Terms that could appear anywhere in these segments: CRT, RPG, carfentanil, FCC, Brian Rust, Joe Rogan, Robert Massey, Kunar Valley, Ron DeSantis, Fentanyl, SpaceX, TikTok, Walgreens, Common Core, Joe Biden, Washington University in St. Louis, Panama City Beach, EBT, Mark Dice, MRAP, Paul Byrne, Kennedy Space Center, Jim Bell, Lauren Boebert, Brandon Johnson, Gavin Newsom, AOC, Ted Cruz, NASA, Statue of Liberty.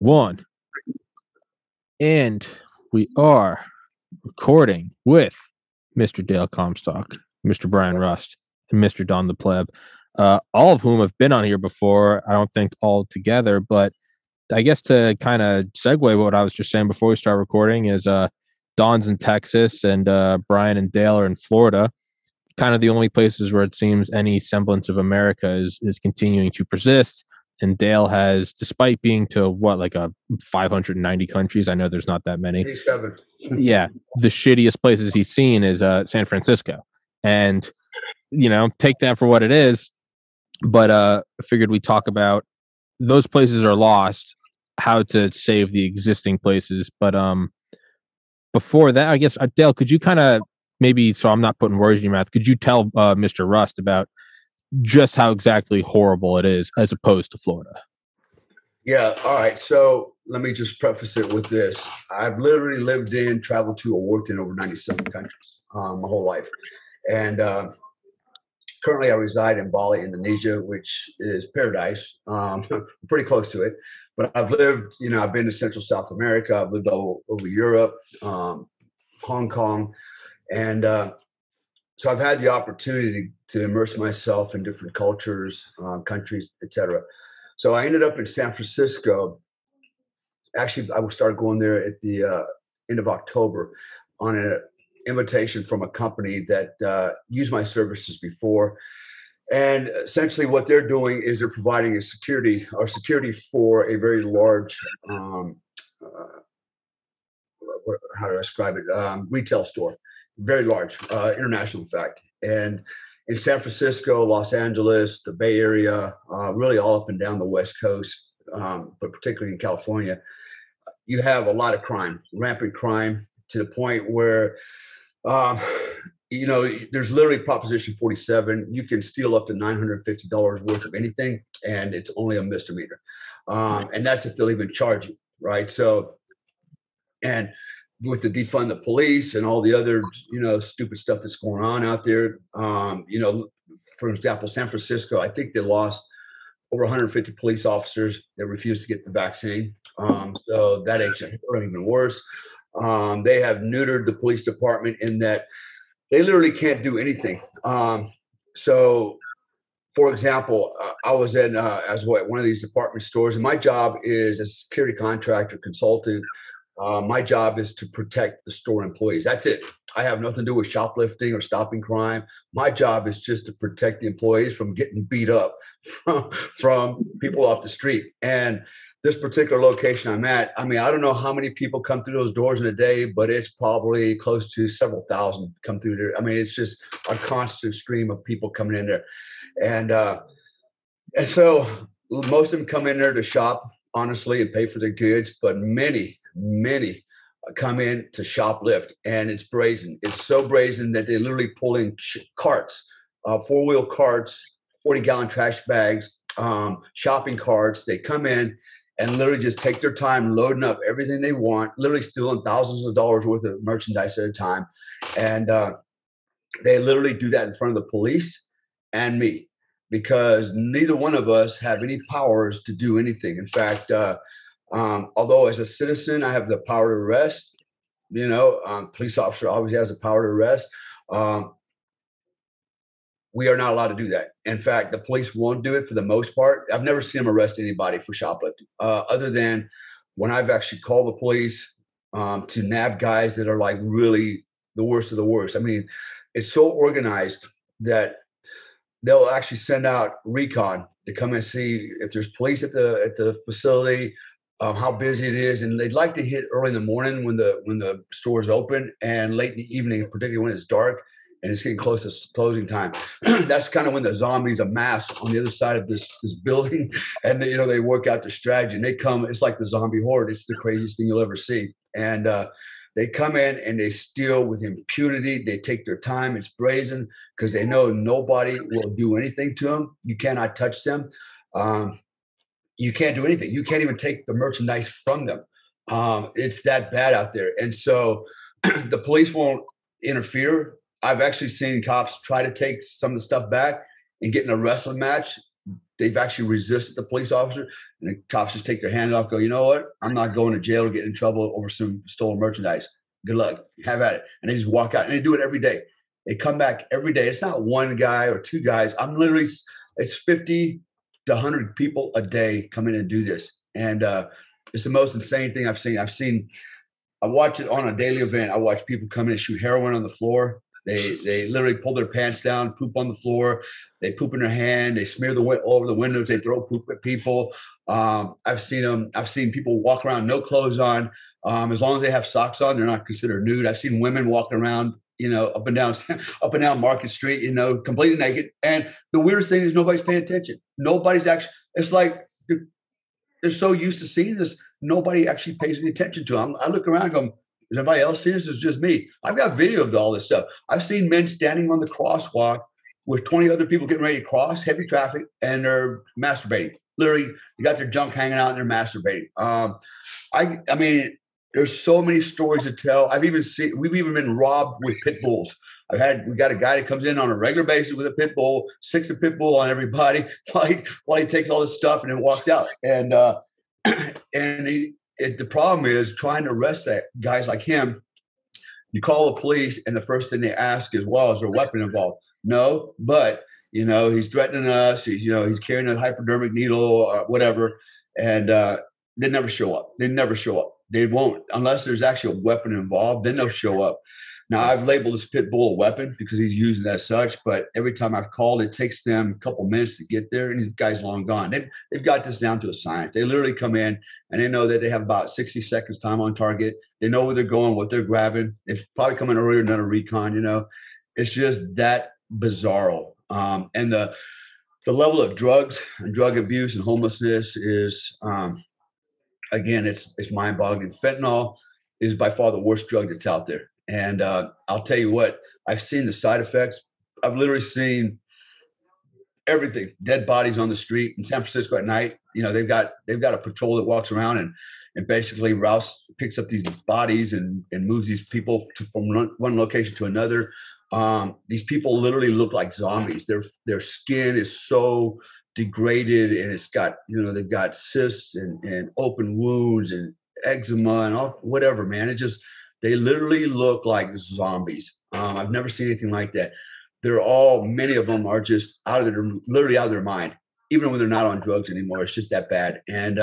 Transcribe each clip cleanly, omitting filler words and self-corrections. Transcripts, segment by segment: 1. And we are recording with Mr. Dale Comstock, Mr. Brian Rust, and Mr. Don The Pleb, all of whom have been on here before. I don't think all together, but I guess to kind of segue what I was just saying before we start recording is Don's in Texas and Brian and Dale are in Florida. Kind of the only places where it seems any semblance of America is continuing to persist. And Dale has, despite being to what, like a 590 countries, I know there's not that many. 87. Yeah. The shittiest places he's seen is San Francisco. And, you know, take that for what it is. But I figured we'd talk about those places are lost, how to save the existing places. But before that, I guess, Dale, could you kind of maybe, so I'm not putting words in your mouth, could you tell Mr. Rust about just how exactly horrible it is as opposed to Florida? Yeah. All right. So let me just preface it with this. I've literally lived in, traveled to, or worked in over 97 countries my whole life. And currently I reside in Bali, Indonesia, which is paradise. Pretty close to it. But I've lived, you know, I've been to Central South America. I've lived all over Europe, Hong Kong. And so I've had the opportunity to immerse myself in different cultures, countries, etc. So I ended up in San Francisco. Actually, I started going there at the end of October on an invitation from a company that used my services before. And essentially what they're doing is they're providing a security for a very large, how do I describe it, retail store. Very large, international, in fact. And in San Francisco, Los Angeles, the Bay Area, really all up and down the West Coast, but particularly in California, you have a lot of crime, rampant crime, to the point where, you know, there's literally Proposition 47. You can steal up to $950 worth of anything, and it's only a misdemeanor. And that's if they'll even charge you, right? So, and with the defund the police and all the other, you know, stupid stuff that's going on out there. You know, for example, San Francisco, I think they lost over 150 police officers that refused to get the vaccine. So that ain't even worse. They have neutered the police department in that they literally can't do anything. So for example, I was in one of these department stores, and my job is a security contractor consultant. My job is to protect the store employees. That's it. I have nothing to do with shoplifting or stopping crime. My job is just to protect the employees from getting beat up from people off the street. And this particular location I'm at, I mean, I don't know how many people come through those doors in a day, but it's probably close to several thousand come through there. I mean, it's just a constant stream of people coming in there. And so most of them come in there to shop, honestly, and pay for their goods, but many come in to shoplift, and it's brazen. It's so brazen that they literally pull in carts, four-wheel carts, 40-gallon trash bags, shopping carts. They come in and literally just take their time loading up everything they want, literally stealing thousands of dollars worth of merchandise at a time. And they literally do that in front of the police and me, because neither one of us have any powers to do anything. In fact, although as a citizen, I have the power to arrest, you know, police officer always has the power to arrest. We are not allowed to do that. In fact, the police won't do it for the most part. I've never seen them arrest anybody for shoplifting, other than when I've actually called the police to nab guys that are like really the worst of the worst. I mean, it's so organized that they'll actually send out recon to come and see if there's police at the facility, how busy it is, and they'd like to hit early in the morning when the store is open, and late in the evening, particularly when it's dark and it's getting close to closing time. That's kind of when the zombies amass on the other side of this building, and you know they work out their strategy and they come. It's like the zombie horde. It's the craziest thing you'll ever see, and they come in and they steal with impunity. They take their time. It's brazen because they know nobody will do anything to them. You cannot touch them. You can't do anything. You can't even take the merchandise from them. It's that bad out there. And so the police won't interfere. I've actually seen cops try to take some of the stuff back and get in a wrestling match they've actually resisted the police officer, and the cops just take their hand off, go, you know what? I'm not going to jail or get in trouble over some stolen merchandise. Good luck. Have at it. And they just walk out, and they do it every day. They come back every day. It's not one guy or two guys. I'm literally, it's 50 to 100 people a day come in and do this. And it's the most insane thing I've seen. I watch it on a daily event. I watch people come in and shoot heroin on the floor. They literally pull their pants down, poop on the floor. They poop in their hand. They smear the all over the windows. They throw poop at people. I've seen people walk around no clothes on. As long as they have socks on, they're not considered nude. I've seen women walking around, you know, up and down Market Street, you know, completely naked. And the weirdest thing is nobody's paying attention. Nobody's actually. It's like they're so used to seeing this, nobody actually pays any attention to them. I look around and go, is anybody else seeing this? It's just me. I've got video of all this stuff. I've seen men standing on the crosswalk with 20 other people getting ready to cross, heavy traffic, and they're masturbating. Literally, they got their junk hanging out and they're masturbating. I mean, there's so many stories to tell. We've even been robbed with pit bulls. We got a guy that comes in on a regular basis with a pit bull, sticks a pit bull on everybody while he takes all this stuff and then walks out. And the problem is trying to arrest that guys like him. You call the police, and the first thing they ask is, "Well, is there a weapon involved?" No, but you know he's threatening us. He's carrying a hypodermic needle or whatever, and they never show up. They won't unless there's actually a weapon involved. Then they'll show up. Now, I've labeled this pit bull a weapon because he's using it as such, but every time I've called, it takes them a couple minutes to get there, and these guys long gone. They've got this down to a science. They literally come in, and they know that they have about 60 seconds time on target. They know where they're going, what they're grabbing. They've probably come in earlier, done a recon, you know. It's just that bizarro. And the level of drugs and drug abuse and homelessness is, again, it's mind-boggling. Fentanyl is by far the worst drug that's out there. And I'll tell you what, I've seen the side effects. I've literally seen everything. Dead bodies on the street in San Francisco at night. You know, they've got a patrol that walks around and basically Rouse picks up these bodies and moves these people from one location to another. These people literally look like zombies. Their skin is so degraded, and it's got, you know, they've got cysts and open wounds and eczema and all, whatever, man. It just, they literally look like zombies. I've never seen anything like that. Many of them are just out of their mind, even when they're not on drugs anymore. It's just that bad. And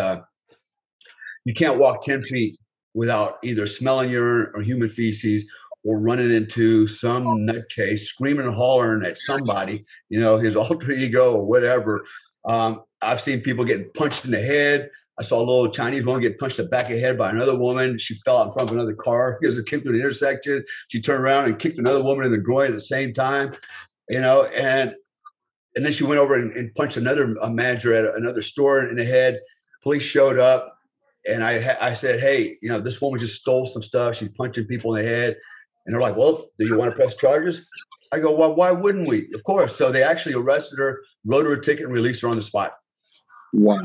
you can't walk 10 feet without either smelling urine or human feces or running into some nutcase screaming and hollering at somebody, you know, his alter ego or whatever. I've seen people getting punched in the head. I saw a little Chinese woman get punched in the back of the head by another woman. She fell out in front of another car. It was a kick through the intersection. She turned around and kicked another woman in the groin at the same time, you know. And then she went over and punched a manager at another store in the head. Police showed up, and I said, "Hey, you know, this woman just stole some stuff. She's punching people in the head." And they're like, "Well, do you want to press charges?" I go, "Well, why wouldn't we? Of course." So they actually arrested her, wrote her a ticket, and released her on the spot. Wow.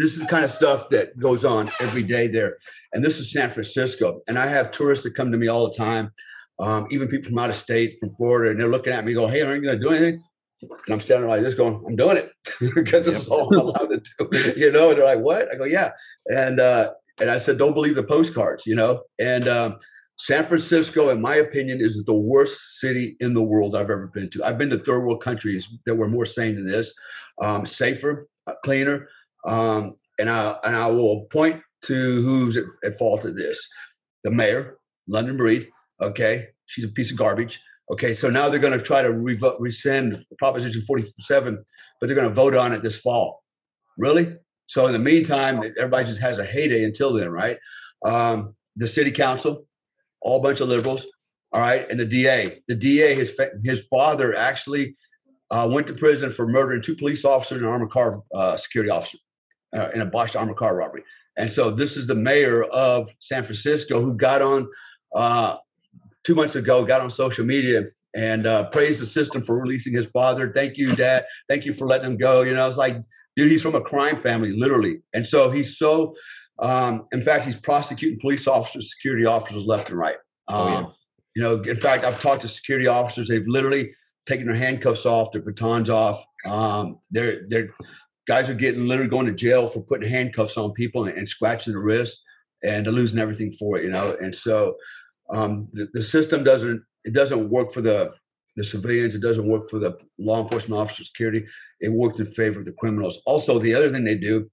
This is the kind of stuff that goes on every day there. And this is San Francisco. And I have tourists that come to me all the time, even people from out of state, from Florida, and they're looking at me going, "Hey, aren't you going to do anything?" And I'm standing like this going, "I'm doing it." Because this is all I'm allowed to do. You know, and they're like, "What?" I go, "Yeah." And I said, "Don't believe the postcards," you know. And San Francisco, in my opinion, is the worst city in the world I've ever been to. I've been to third world countries that were more sane than this, safer, cleaner. And I will point to who's at fault of this. The mayor, London Breed. Okay. She's a piece of garbage. Okay. So now they're going to try to rescind Proposition 47, but they're going to vote on it this fall. Really? So in the meantime, everybody just has a heyday until then. Right. The city council, all bunch of liberals. All right. And the DA, his father actually went to prison for murdering two police officers and an armored car security officer. In a botched armored car robbery. And so this is the mayor of San Francisco who got on 2 months ago, got on social media and praised the system for releasing his father. "Thank you, Dad. Thank you for letting him go." You know, it's like, dude, he's from a crime family, literally. And so he's so, in fact, he's prosecuting police officers, security officers left and right. You know, in fact, I've talked to security officers. They've literally taken their handcuffs off, their batons off, They're guys are getting literally going to jail for putting handcuffs on people and scratching the wrist and losing everything for it, you know. And so the system doesn't work for the civilians. It doesn't work for the law enforcement officer security. It works in favor of the criminals. Also, the other thing they do,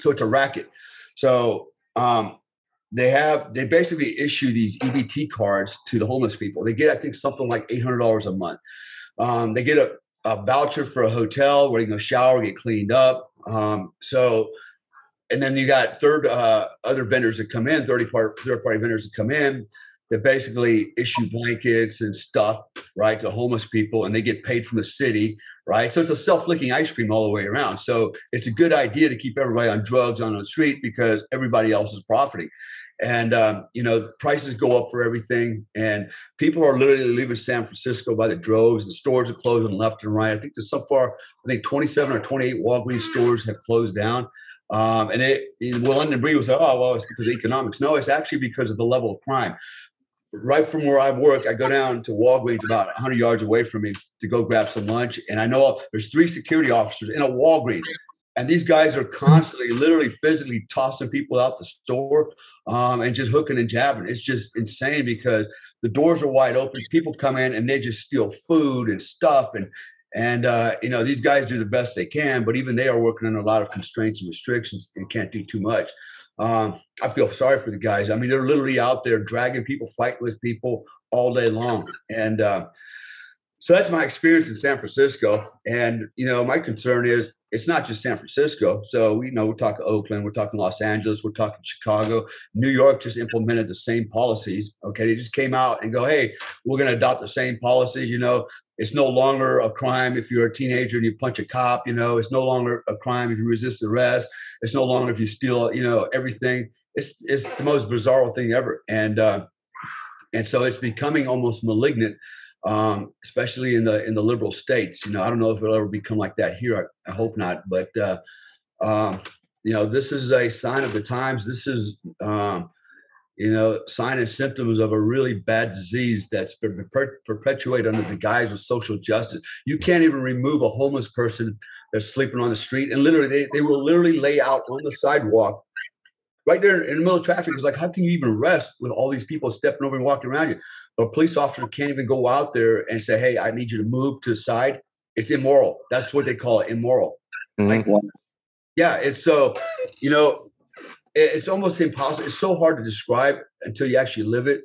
so it's a racket. So they basically issue these EBT cards to the homeless people. They get, I think, something like $800 a month. They get a voucher for a hotel where you can go shower, get cleaned up. And then you got other vendors that come in, third-party vendors that come in. They basically issue blankets and stuff, right, to homeless people, and they get paid from the city, right? So it's a self-licking ice cream all the way around. So it's a good idea to keep everybody on drugs on the street because everybody else is profiting. And, prices go up for everything. And people are literally leaving San Francisco by the droves. The stores are closing left and right. I think there's so far, 27 or 28 Walgreens stores have closed down. London Breed was like, oh, well, it's because of economics. No, it's actually because of the level of crime. Right from where I work, I go down to Walgreens about 100 yards away from me to go grab some lunch. And I know there's 3 security officers in a Walgreens. And these guys are constantly, literally, physically tossing people out the store and just hooking and jabbing. It's just insane because the doors are wide open. People come in and they just steal food and stuff. And these guys do the best they can, but even they are working under a lot of constraints and restrictions and can't do too much. I feel sorry for the guys. I mean, they're literally out there dragging people, fighting with people all day long. And so that's my experience in San Francisco. And, my concern is it's not just San Francisco. So, we're talking Oakland, we're talking Los Angeles, we're talking Chicago. New York just implemented the same policies. Okay. They just came out and go, hey, we're going to adopt the same policies. It's no longer a crime if you're a teenager and you punch a cop. It's no longer a crime if you resist arrest. It's no longer if you steal, everything. It's the most bizarre thing ever. And so it's becoming almost malignant, especially in the liberal states. I don't know if it'll ever become like that here. I hope not. But, this is a sign of the times. This is, sign and symptoms of a really bad disease that's been perpetuated under the guise of social justice. You can't even remove a homeless person that's sleeping on the street. And literally, they will literally lay out on the sidewalk right there in the middle of traffic. It's like, how can you even rest with all these people stepping over and walking around you? But a police officer can't even go out there and say, hey, I need you to move to the side. It's immoral. That's what they call it, immoral. Mm-hmm. Like, yeah. And so, it's almost impossible. It's so hard to describe until you actually live it.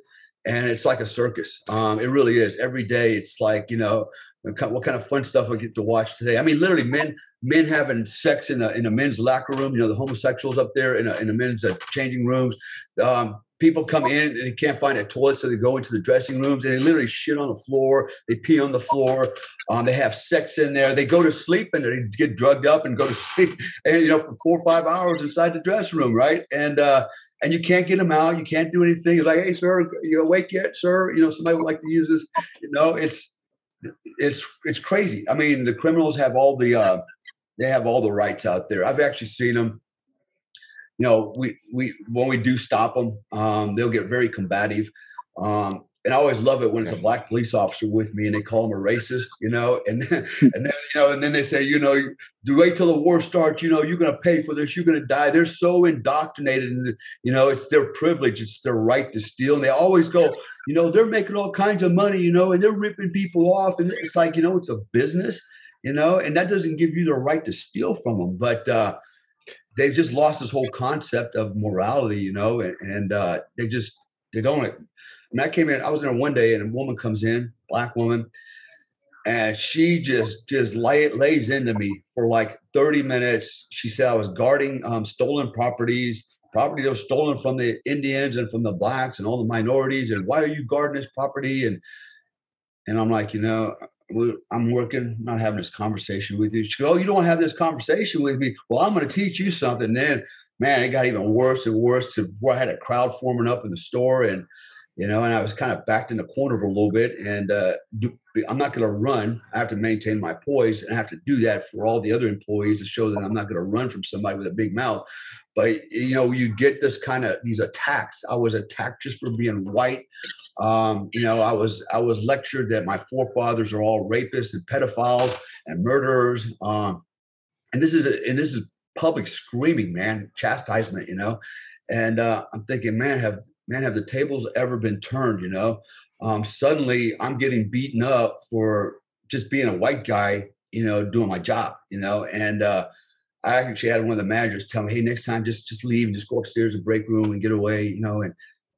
And it's like a circus. It really is. Every day it's like, what kind of fun stuff I get to watch today. I mean, literally men having sex in a men's locker room, the homosexuals up there in a men's changing rooms. People come in and they can't find a toilet, so they go into the dressing rooms and they literally shit on the floor. They pee on the floor. They have sex in there. They go to sleep and they get drugged up and go to sleep, and for 4 or 5 hours inside the dressing room, right? And you can't get them out. You can't do anything. You're like, hey, sir, you awake yet, sir? Somebody would like to use this. It's crazy. I mean, the criminals have all the rights out there. I've actually seen them. When we do stop them, they'll get very combative. And I always love it when it's a black police officer with me and they call him a racist, and then they say, wait till the war starts, you're going to pay for this, you're going to die. They're so indoctrinated, and, it's their privilege, it's their right to steal. And they always go, they're making all kinds of money, and they're ripping people off. And it's like, it's a business, and that doesn't give you the right to steal from them. But, they've just lost this whole concept of morality, and they don't. I was in there one day and a woman comes in, black woman, and she just lays into me for like 30 minutes. She said I was guarding stolen property that was stolen from the Indians and from the blacks and all the minorities. And why are you guarding this property? And I'm like, I'm working, not having this conversation with you. She goes, oh, you don't have this conversation with me. Well, I'm going to teach you something. And then, man, it got even worse and worse to where I had a crowd forming up in the store. And, and I was kind of backed in the corner for a little bit. And I'm not going to run. I have to maintain my poise. And I have to do that for all the other employees to show that I'm not going to run from somebody with a big mouth. But, you get these attacks. I was attacked just for being white. I was lectured that my forefathers are all rapists and pedophiles and murderers. And this is public screaming, man, chastisement, you know. And I'm thinking, man, have the tables ever been turned, you know? Suddenly I'm getting beaten up for just being a white guy, you know, doing my job, you know. And I actually had one of the managers tell me, hey, next time just leave, just go upstairs and break room and get away, you know. And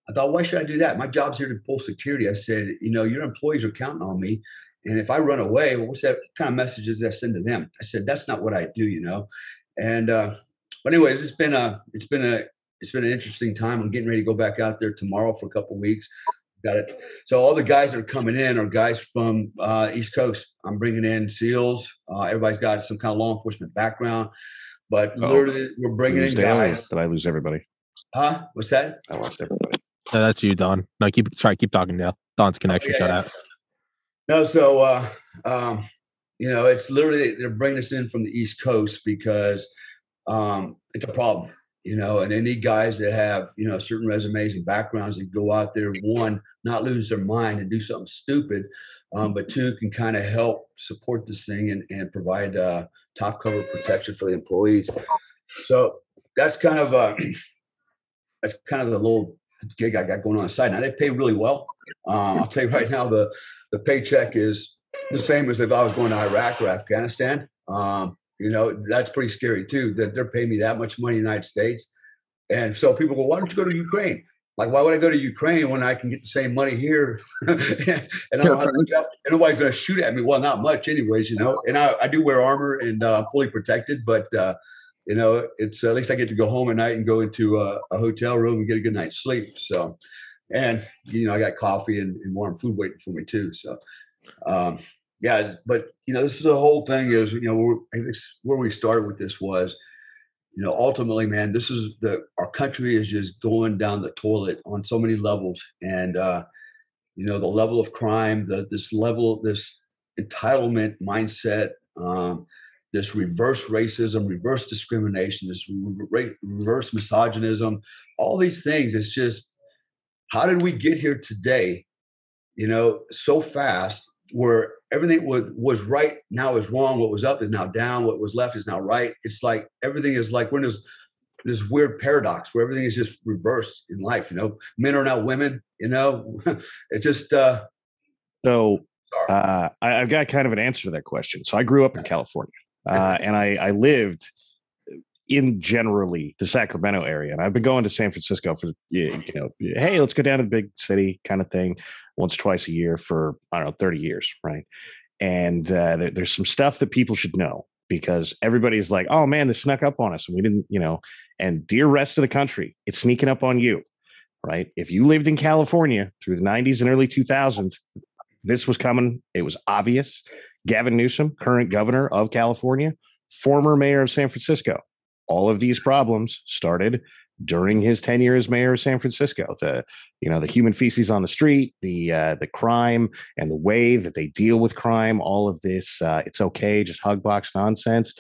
I thought, why should I do that? My job's here to pull security. I said, you know, your employees are counting on me. And if I run away, well, what's that, what kind of message does that send to them? I said, that's not what I do, you know? And, but anyways, it's been an interesting time. I'm getting ready to go back out there tomorrow for a couple of weeks. Got it. So all the guys that are coming in are guys from East Coast. I'm bringing in SEALs. Everybody's got some kind of law enforcement background, but literally we're bringing in guys. Did I lose everybody? Huh? What's that? I lost everybody. No, that's you, Don. No, keep talking, Dale. Don's connection shut out. No, so you know, it's literally they're bringing us in from the East Coast because it's a problem, you know, and they need guys that have, you know, certain resumes and backgrounds that go out there, one, not lose their mind and do something stupid, but two, can kind of help support this thing and provide top cover protection for the employees. So that's kind of the little gig I got going on the side. Now they pay really well. I'll tell you right now, the paycheck is the same as if I was going to Iraq or Afghanistan. You know, that's pretty scary too, that they're paying me that much money in the United States. And so people go, why don't you go to Ukraine? Like, why would I go to Ukraine when I can get the same money here? And I don't have to jump, and nobody's going to shoot at me. Well, not much anyways, you know, and I do wear armor and I'm fully protected, but you know, it's at least I get to go home at night and go into a hotel room and get a good night's sleep. So, and you know, I got coffee and warm food waiting for me too. So, yeah, but you know, this is the whole thing is, you know, I think where we started with this was, you know, ultimately, man, this is our country is just going down the toilet on so many levels, and you know, the level of crime, this entitlement mindset, this reverse racism, reverse discrimination, this reverse misogynism, all these things. It's just, how did we get here today? You know, so fast, where everything was right now is wrong. What was up is now down. What was left is now right. It's like everything is like we're in this weird paradox where everything is just reversed in life. You know, men are now women. You know, it just. So I've got kind of an answer to that question. So I grew up in California, and I lived in generally the Sacramento area, and I've been going to San Francisco for, you know, hey, let's go down to the big city kind of thing once, twice a year for, I don't know, 30 years. Right. And there's some stuff that people should know, because everybody's like, oh man, this snuck up on us and we didn't, you know, and dear rest of the country, it's sneaking up on you. Right. If you lived in California through the 90s and early 2000s, this was coming. It was obvious. Gavin Newsom, current governor of California, former mayor of San Francisco. All of these problems started during his tenure as mayor of San Francisco. The, you know, the human feces on the street, the crime and the way that they deal with crime, all of this, it's okay, just hug box nonsense.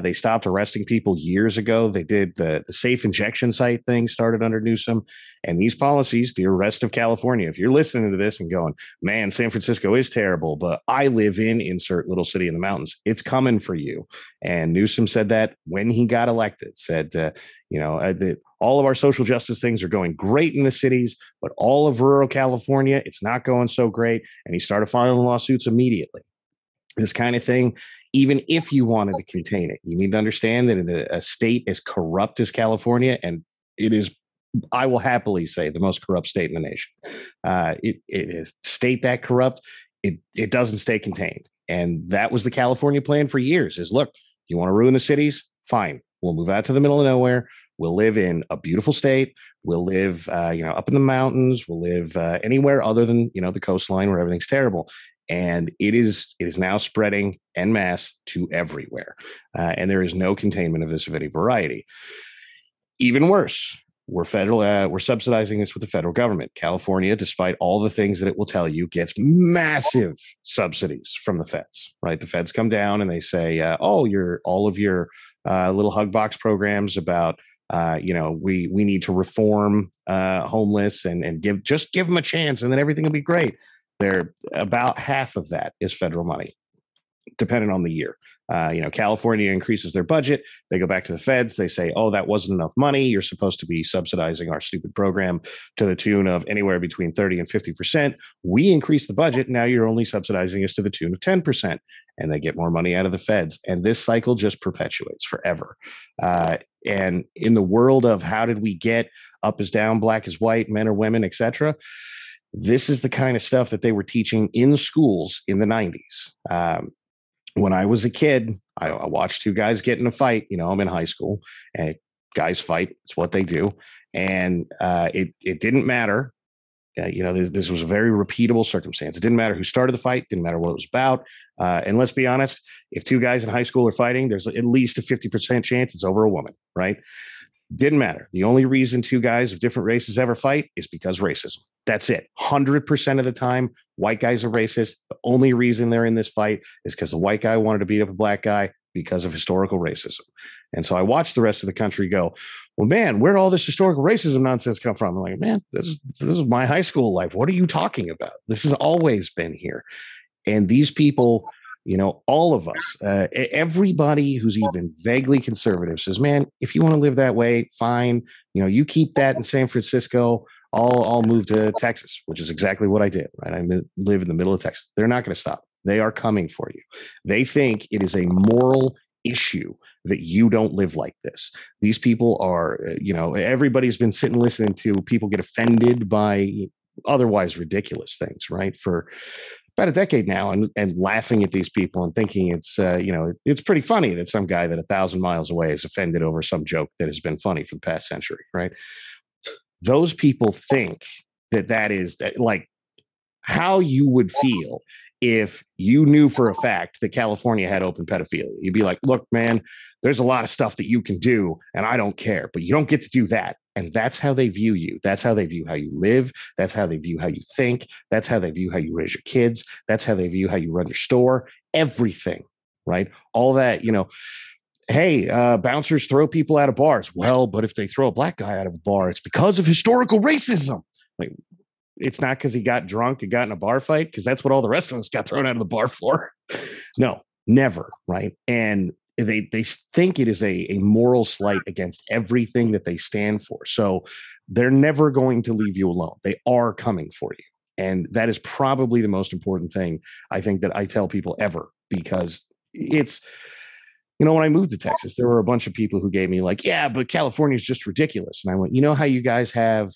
They stopped arresting people years ago. They did the safe injection site thing started under Newsom, and these policies, the rest of California. If you're listening to this and going, man, San Francisco is terrible, but I live in insert little city in the mountains, it's coming for you. And Newsom said that when he got elected, said, you know, that all of our social justice things are going great in the cities, but all of rural California, it's not going so great. And he started filing lawsuits immediately. This kind of thing, even if you wanted to contain it, you need to understand that in a state as corrupt as California, and it is, I will happily say, the most corrupt state in the nation. It is a state that corrupt, it doesn't stay contained. And that was the California plan for years is, look, you want to ruin the cities? Fine. We'll move out to the middle of nowhere. We'll live in a beautiful state. We'll live, you know, up in the mountains. We'll live anywhere other than, you know, the coastline where everything's terrible. And it is now spreading en masse to everywhere. And there is no containment of this of any variety. Even worse, we're subsidizing this with the federal government. California, despite all the things that it will tell you, gets massive subsidies from the feds, right? The feds come down and they say, oh, all of your little hug box programs about We need to reform homeless and give them a chance, and then everything will be great. They're about half of that is federal money, depending on the year. California increases their budget. They go back to the feds. They say, oh, that wasn't enough money. You're supposed to be subsidizing our stupid program to the tune of anywhere between 30 and 50%. We increase the budget. Now you're only subsidizing us to the tune of 10%. And they get more money out of the feds. And this cycle just perpetuates forever. And in the world of how did we get up is down, black is white, men or women, et cetera, this is the kind of stuff that they were teaching in schools in the 90s. When I was a kid, I watched two guys get in a fight. I'm in high school, and guys fight. It's what they do. And it didn't matter. This was a very repeatable circumstance. It didn't matter who started the fight. Didn't matter what it was about. And let's be honest, if two guys in high school are fighting, there's at least a 50% chance it's over a woman, right? Didn't matter. The only reason two guys of different races ever fight is because racism. That's it. 100% of the time, white guys are racist. The only reason they're in this fight is because the white guy wanted to beat up a black guy because of historical racism. And so I watched the rest of the country go, well, man, where'd all this historical racism nonsense come from? I'm like, man, this is my high school life. What are you talking about? This has always been here. And these people, all of us, everybody who's even vaguely conservative says, man, if you want to live that way, fine. You keep that in San Francisco. I'll move to Texas, which is exactly what I did. Right? I live in the middle of Texas. They're not going to stop. They are coming for you. They think it is a moral issue that you don't live like this. These people are, everybody's been sitting listening to people get offended by otherwise ridiculous things, right? For about a decade now, and laughing at these people and thinking it's pretty funny that some guy that 1,000 miles away is offended over some joke that has been funny for the past century, right? Those people think that is that, like, how you would feel if you knew for a fact that California had open pedophilia. You'd be like, look, man, there's a lot of stuff that you can do and I don't care, but you don't get to do that. And that's how they view you. That's how they view how you live. That's how they view how you think. That's how they view how you raise your kids. That's how they view how you run your store. Everything, right? All that, hey, bouncers throw people out of bars. Well, but if they throw a black guy out of a bar, it's because of historical racism. Like, it's not because he got drunk and got in a bar fight, because that's what all the rest of us got thrown out of the bar for. No, never, right? And they think it is a moral slight against everything that they stand for. So they're never going to leave you alone. They are coming for you. And that is probably the most important thing I think that I tell people ever, because it's, when I moved to Texas, there were a bunch of people who gave me like, yeah, but California is just ridiculous. And I went, how you guys have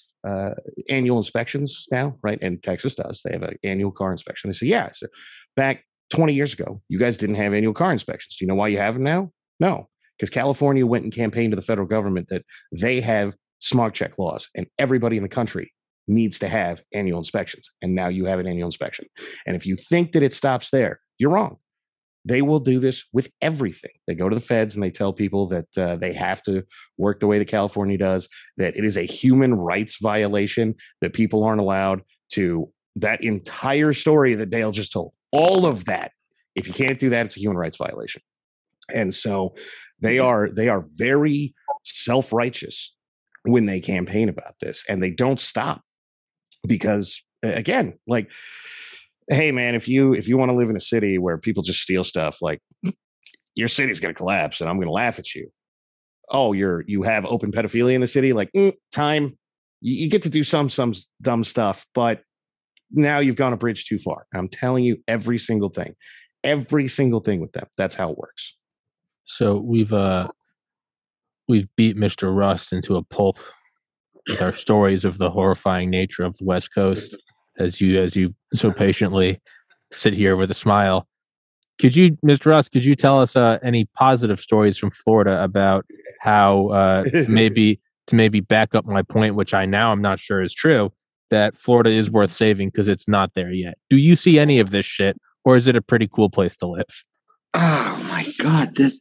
annual inspections now, right? And Texas does. They have an annual car inspection. They say, yeah. So back 20 years ago, you guys didn't have annual car inspections. Do you know why you have them now? No, because California went and campaigned to the federal government that they have smog check laws and everybody in the country needs to have annual inspections. And now you have an annual inspection. And if you think that it stops there, you're wrong. They will do this with everything. They go to the feds and they tell people that they have to work the way that California does, that it is a human rights violation, that people aren't allowed to. That entire story that Dale just told, all of that, if you can't do that, it's a human rights violation. And so they are very self-righteous when they campaign about this, and they don't stop because, again, like, hey, man, if you want to live in a city where people just steal stuff, like, your city's going to collapse and I'm going to laugh at you. Oh, you have open pedophilia in the city. Like, time, you get to do some dumb stuff, but now you've gone a bridge too far. I'm telling you, every single thing with them. That's how it works. So we've beat Mr. Rust into a pulp with our stories of the horrifying nature of the West Coast, as you so patiently sit here with a smile. Could you, Mr. Rust, tell us any positive stories from Florida about how to maybe back up my point, which I now I'm not sure is true, that Florida is worth saving because it's not there yet? Do you see any of this shit, or is it a pretty cool place to live? Oh my God, this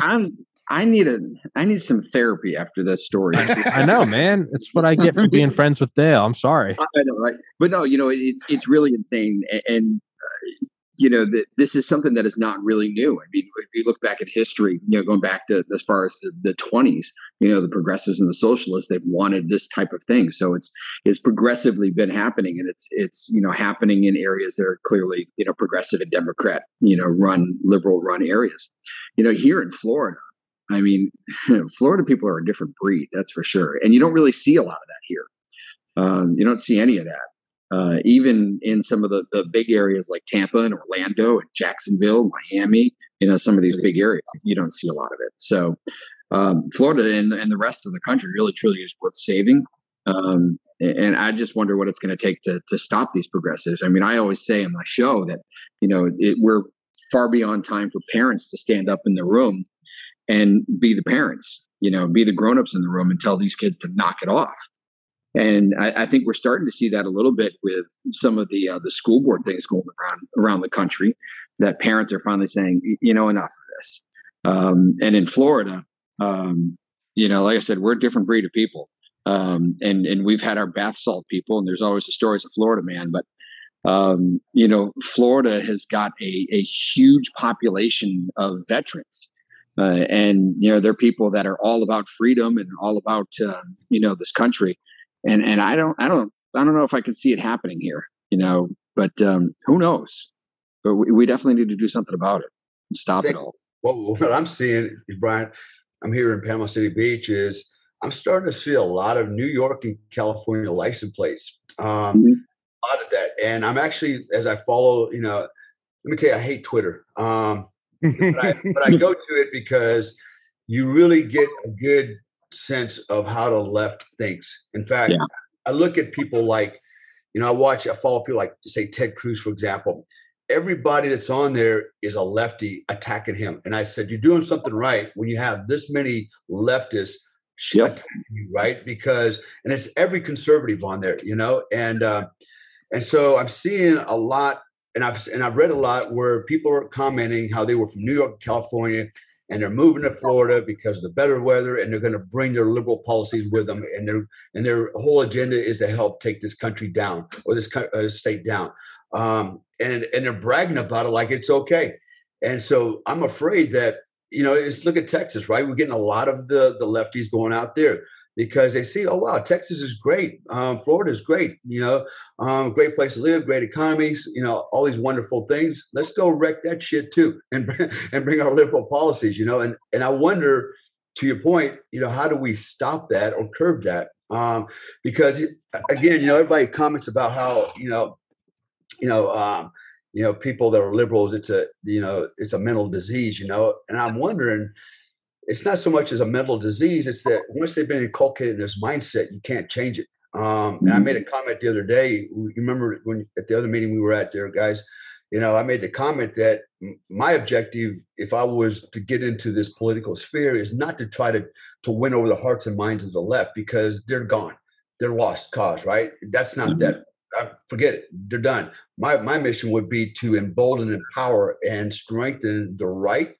I need some therapy after this story. I know, man. It's what I get for being friends with Dale. I'm sorry. I know, right? But no, it's really insane, and you know, that this is something that is not really new. I mean, if you look back at history, you know, going back to as far as the 20s, you know, the progressives and the socialists, they've wanted this type of thing. So it's progressively been happening, and it's, you know, happening in areas that are clearly, you know, progressive and Democrat, you know, run, liberal run areas. You know, here in Florida, I mean, Florida people are a different breed, that's for sure. And you don't really see a lot of that here. You don't see any of that. Even in some of the big areas like Tampa and Orlando and Jacksonville, Miami, you know, some of these big areas, you don't see a lot of it. So Florida and the rest of the country really, truly is worth saving. And I just wonder what it's going to take to stop these progressives. I mean, I always say in my show that, you know, we're far beyond time for parents to stand up in the room and be the parents, you know, be the grownups in the room and tell these kids to knock it off. And I think we're starting to see that a little bit with some of the school board things going around the country, that parents are finally saying, you know, enough of this. And in Florida, you know, like I said, we're a different breed of people. And we've had our bath salt people, and there's always the stories of Florida, man. But, you know, Florida has got a huge population of veterans. And, you know, they're people that are all about freedom and all about, you know, this country. And I don't know if I can see it happening here, you know, but who knows? But we definitely need to do something about it and stop it all. Well, what I'm seeing, Brian, I'm here in Panama City Beach, is I'm starting to see a lot of New York and California license plates, a lot of that. And I'm actually, as I follow, you know, let me tell you, I hate Twitter, but I go to it because you really get a good sense of how the left thinks. In fact, yeah. I look at people like, you know, I follow people like, say, Ted Cruz, for example. Everybody that's on there is a lefty attacking him. And I said, you're doing something right when you have this many leftists attacking you, right? Because, and it's every conservative on there, you know? And so I'm seeing a lot, and I've read a lot where people are commenting how they were from New York, California, and they're moving to Florida because of the better weather, and they're going to bring their liberal policies with them. And their whole agenda is to help take this country down, or this state down. And they're bragging about it like it's okay. And so I'm afraid that, you know, it's, look at Texas, right? We're getting a lot of the lefties going out there because they see, oh, wow, Texas is great. Florida is great, you know, great place to live, great economies, you know, all these wonderful things. Let's go wreck that shit too and bring our liberal policies, you know. And I wonder, to your point, you know, how do we stop that or curb that? Because again, you know, everybody comments about how, you know, people that are liberals, it's a mental disease, you know, and I'm wondering, it's not so much as a mental disease. It's that once they've been inculcated in this mindset, you can't change it. And I made a comment the other day. You remember when at the other meeting we were at there, guys, you know, I made the comment that my objective, if I was to get into this political sphere, is not to try to win over the hearts and minds of the left, because they're gone. They're lost cause, right? That's not that. Forget it. They're done. My mission would be to embolden, empower, and strengthen the right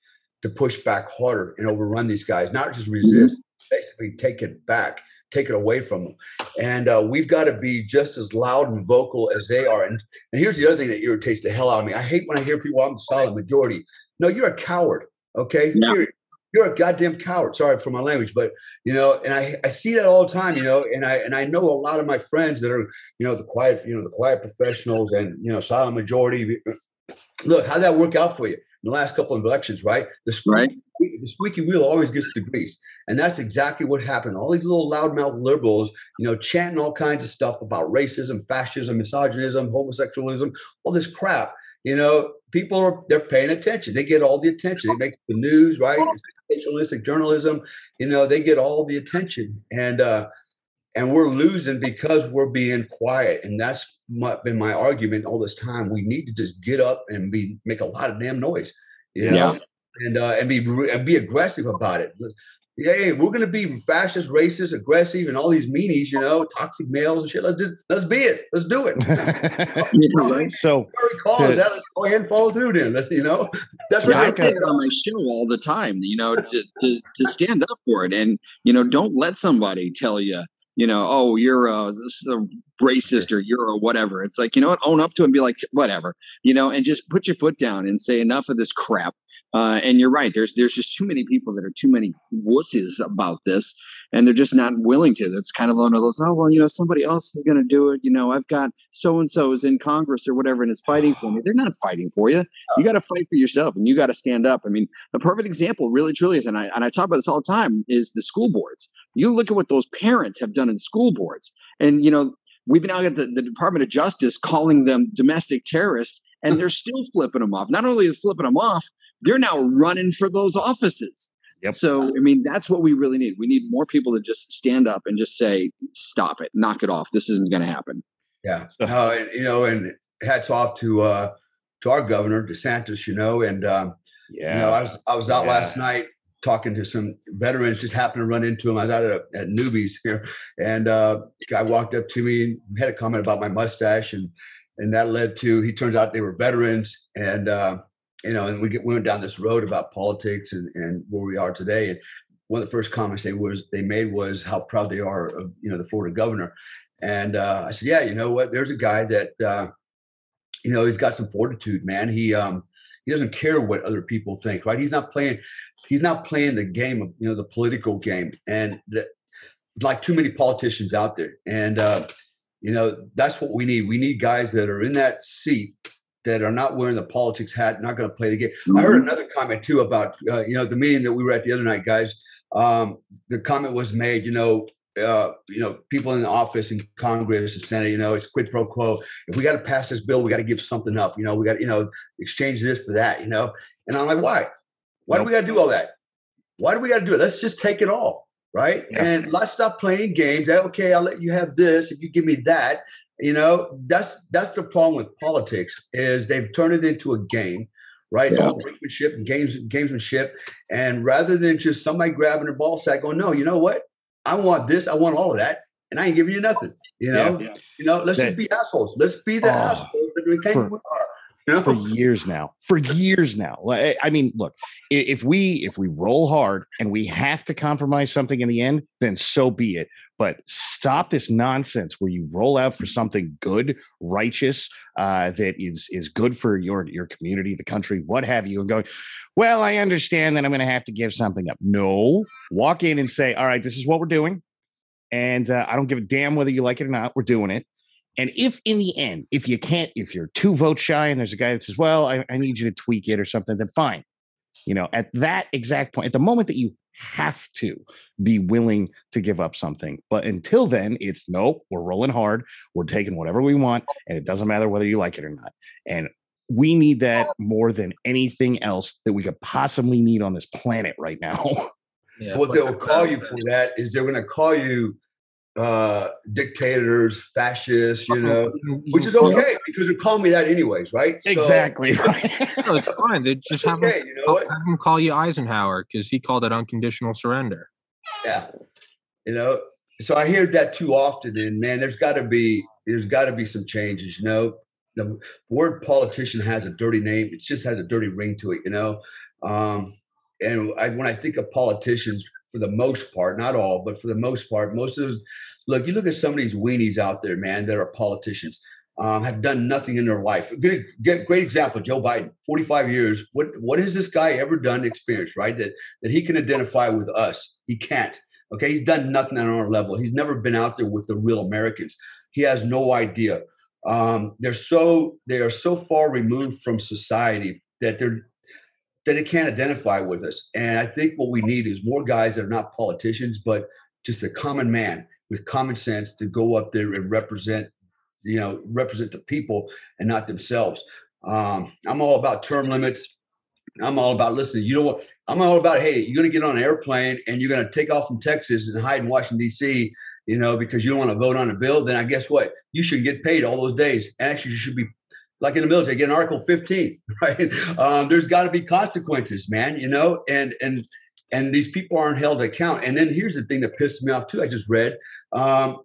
to push back harder and overrun these guys, not just resist, basically take it back, take it away from them. And we've got to be just as loud and vocal as they are. And here's the other thing that irritates the hell out of me. I hate when I hear people, I'm the solid majority. No, you're a coward, okay? No. You're a goddamn coward. Sorry for my language, but, you know, and I see that all the time, you know, and I know a lot of my friends that are, you know, the quiet professionals and, you know, silent majority. Look, how'd that work out for you? The last couple of elections, right? The squeaky wheel always gets the grease. And that's exactly what happened. All these little loudmouth liberals, you know, chanting all kinds of stuff about racism, fascism, misogynism, homosexualism, all this crap. You know, they're paying attention. They get all the attention. It makes the news, right? Sensationalistic journalism, you know, they get all the attention. And we're losing because we're being quiet. And that's been my argument all this time. We need to just get up and make a lot of damn noise, you know, and be aggressive about it. Hey, we're going to be fascist, racist, aggressive, and all these meanies, you know, toxic males and shit. Let's be it. Let's do it. Let's go ahead and follow through then, you know. That's what I say it on my show all the time, you know, to stand up for it. And, you know, don't let somebody tell you, you know, oh, you're a racist or you're a whatever. It's like, you know what, own up to it and be like, whatever, you know, and just put your foot down and say enough of this crap. And you're right. There's just too many people that are too many wusses about this, and they're just not willing to. That's kind of one of those, oh, well, you know, somebody else is going to do it. You know, I've got so-and-so is in Congress or whatever and is fighting for me. They're not fighting for you. You got to fight for yourself, and you got to stand up. I mean, the perfect example really truly is, and I talk about this all the time, is the school boards. You look at what those parents have done in school boards, and, you know, we've now got the Department of Justice calling them domestic terrorists, and they're still flipping them off. Not only are they flipping them off, they're now running for those offices. Yep. So, I mean, that's what we really need. We need more people to just stand up and just say, stop it, knock it off. This isn't going to happen. Yeah. You know, and hats off to our governor, DeSantis, you know, and, yeah. You know, I was out last night talking to some veterans, just happened to run into him. I was out at Newbies here, and a guy walked up to me and had a comment about my mustache, and that led to, he turns out they were veterans, and, you know, and we went down this road about politics and where we are today. And one of the first comments they made was how proud they are of, you know, the Florida governor. And I said, yeah, you know what? There's a guy that, you know, he's got some fortitude, man. He doesn't care what other people think, right? He's not playing the game of, you know, the political game, and like too many politicians out there. And, you know, that's what we need. We need guys that are in that seat that are not wearing the politics hat, not going to play the game. Mm-hmm. I heard another comment too about, you know, the meeting that we were at the other night, guys. The comment was made, you know, people in the office in Congress and Senate, you know, it's quid pro quo. If we got to pass this bill, we got to give something up. You know, we got to, you know, exchange this for that, you know. And I'm like, why? Why do we got to do all that? Why do we got to do it? Let's just take it all, right? Yeah. And let's stop playing games. Okay, I'll let you have this if you give me that. You know, that's the problem with politics, is they've turned it into a game, right? Yeah. It's all brinkmanship and gamesmanship. And rather than just somebody grabbing their ball sack going, no, you know what? I want this. I want all of that. And I ain't giving you nothing. You know, You know, let's just be assholes. Let's be the assholes that we think we are. You know? For years now. I mean, look, if we roll hard and we have to compromise something in the end, then so be it. But stop this nonsense where you roll out for something good, righteous, that is good for your community, the country, what have you, and going, well, I understand that I'm going to have to give something up. No, walk in and say, all right, this is what we're doing. And I don't give a damn whether you like it or not. We're doing it. And if in the end, if you can't, if you're 2 votes shy and there's a guy that says, well, I need you to tweak it or something, then fine. You know, at that exact point, at the moment that you have to be willing to give up something. But until then, it's no, we're rolling hard. We're taking whatever we want. And it doesn't matter whether you like it or not. And we need that more than anything else that we could possibly need on this planet right now. Yeah, what they'll call you for that is they're going to call you dictators, fascists, you know, which is okay because they call me that anyways, right? Exactly. So, no, it's fine. They just have, okay, you know, have him call you Eisenhower because he called it unconditional surrender. Yeah, you know. So I hear that too often, and man, there's got to be some changes. You know, the word politician has a dirty name. It just has a dirty ring to it, you know. And when I think of politicians, for the most part, not all, but for the most part, most of those, look, you look at some of these weenies out there, man, that are politicians, have done nothing in their life. Great example, Joe Biden, 45 years. What has this guy ever done, experience, right? That he can identify with us. He can't. Okay. He's done nothing on our level. He's never been out there with the real Americans. He has no idea. They are so far removed from society that it can't identify with us. And I think what we need is more guys that are not politicians, but just a common man with common sense to go up there and represent the people and not themselves. I'm all about term limits. I'm all about, listen, you know what? I'm all about, hey, you're going to get on an airplane and you're going to take off from Texas and hide in Washington, D.C., you know, because you don't want to vote on a bill. Then I guess what? You should get paid all those days. Actually, you should be, like in the military, get an Article 15, right? There's got to be consequences, man, you know, and these people aren't held to account. And then here's the thing that pissed me off too. I just read.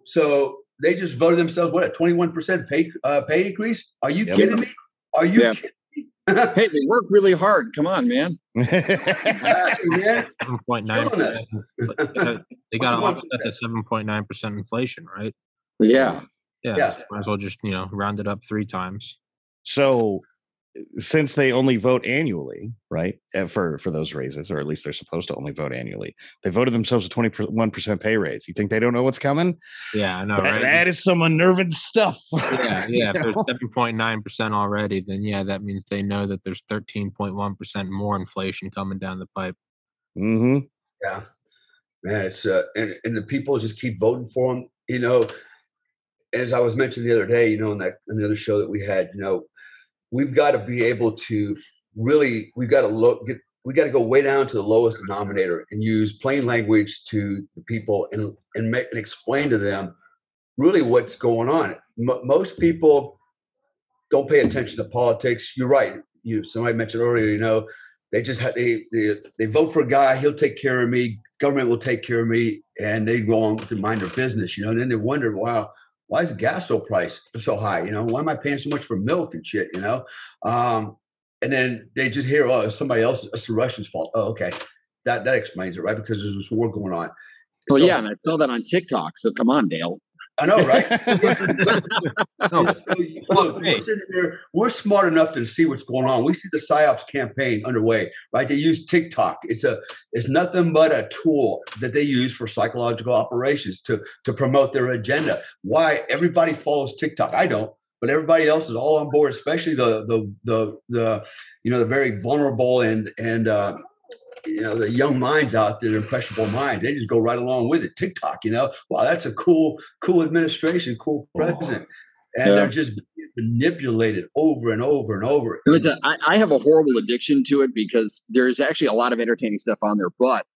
So they just voted themselves, what, a 21% pay increase? Are you kidding me? Are you kidding me? Hey, they work really hard. Come on, man. Yeah. 7.9%. They got to offset the 7.9% inflation, right? Yeah. Yeah. So might as well just, you know, round it up three times. So since they only vote annually, right, for those raises, or at least they're supposed to only vote annually, they voted themselves a 21% pay raise. You think they don't know what's coming? Yeah, I know, right? That is some unnerving stuff. Yeah, yeah. If there's 7.9% already, then yeah, that means they know that there's 13.1% more inflation coming down the pipe. Mm-hmm. Yeah. Man, it's and the people just keep voting for them. You know, as I was mentioning the other day, you know, in that another show that we had, you know, we've got to be able to really, we got to go way down to the lowest denominator and use plain language to the people and explain to them really what's going on. Most people don't pay attention to politics. You're right. Somebody mentioned earlier, you know, they just have, they vote for a guy. He'll take care of me. Government will take care of me, and they go on to mind their business, you know. And then they wonder, wow, why is the gas oil price so high? You know, why am I paying so much for milk and shit, you know? And then they just hear, oh, it's somebody else, it's the Russians' fault. Oh, okay. That explains it, right? Because there's this war going on. Well, so, yeah, and I saw that on TikTok, so come on, Dale. I know, right? Look, we're sitting there, we're smart enough to see what's going on. We see the PSYOPs campaign underway, right? They use TikTok. It's nothing but a tool that they use for psychological operations to promote their agenda. Why? Everybody follows TikTok. I don't, but everybody else is all on board, especially the you know, the very vulnerable and you know, the young minds out there, impressionable minds, they just go right along with it. TikTok, you know, wow, that's a cool administration, cool president. And they're just manipulated over and over and over. I have a horrible addiction to it because there's actually a lot of entertaining stuff on there. But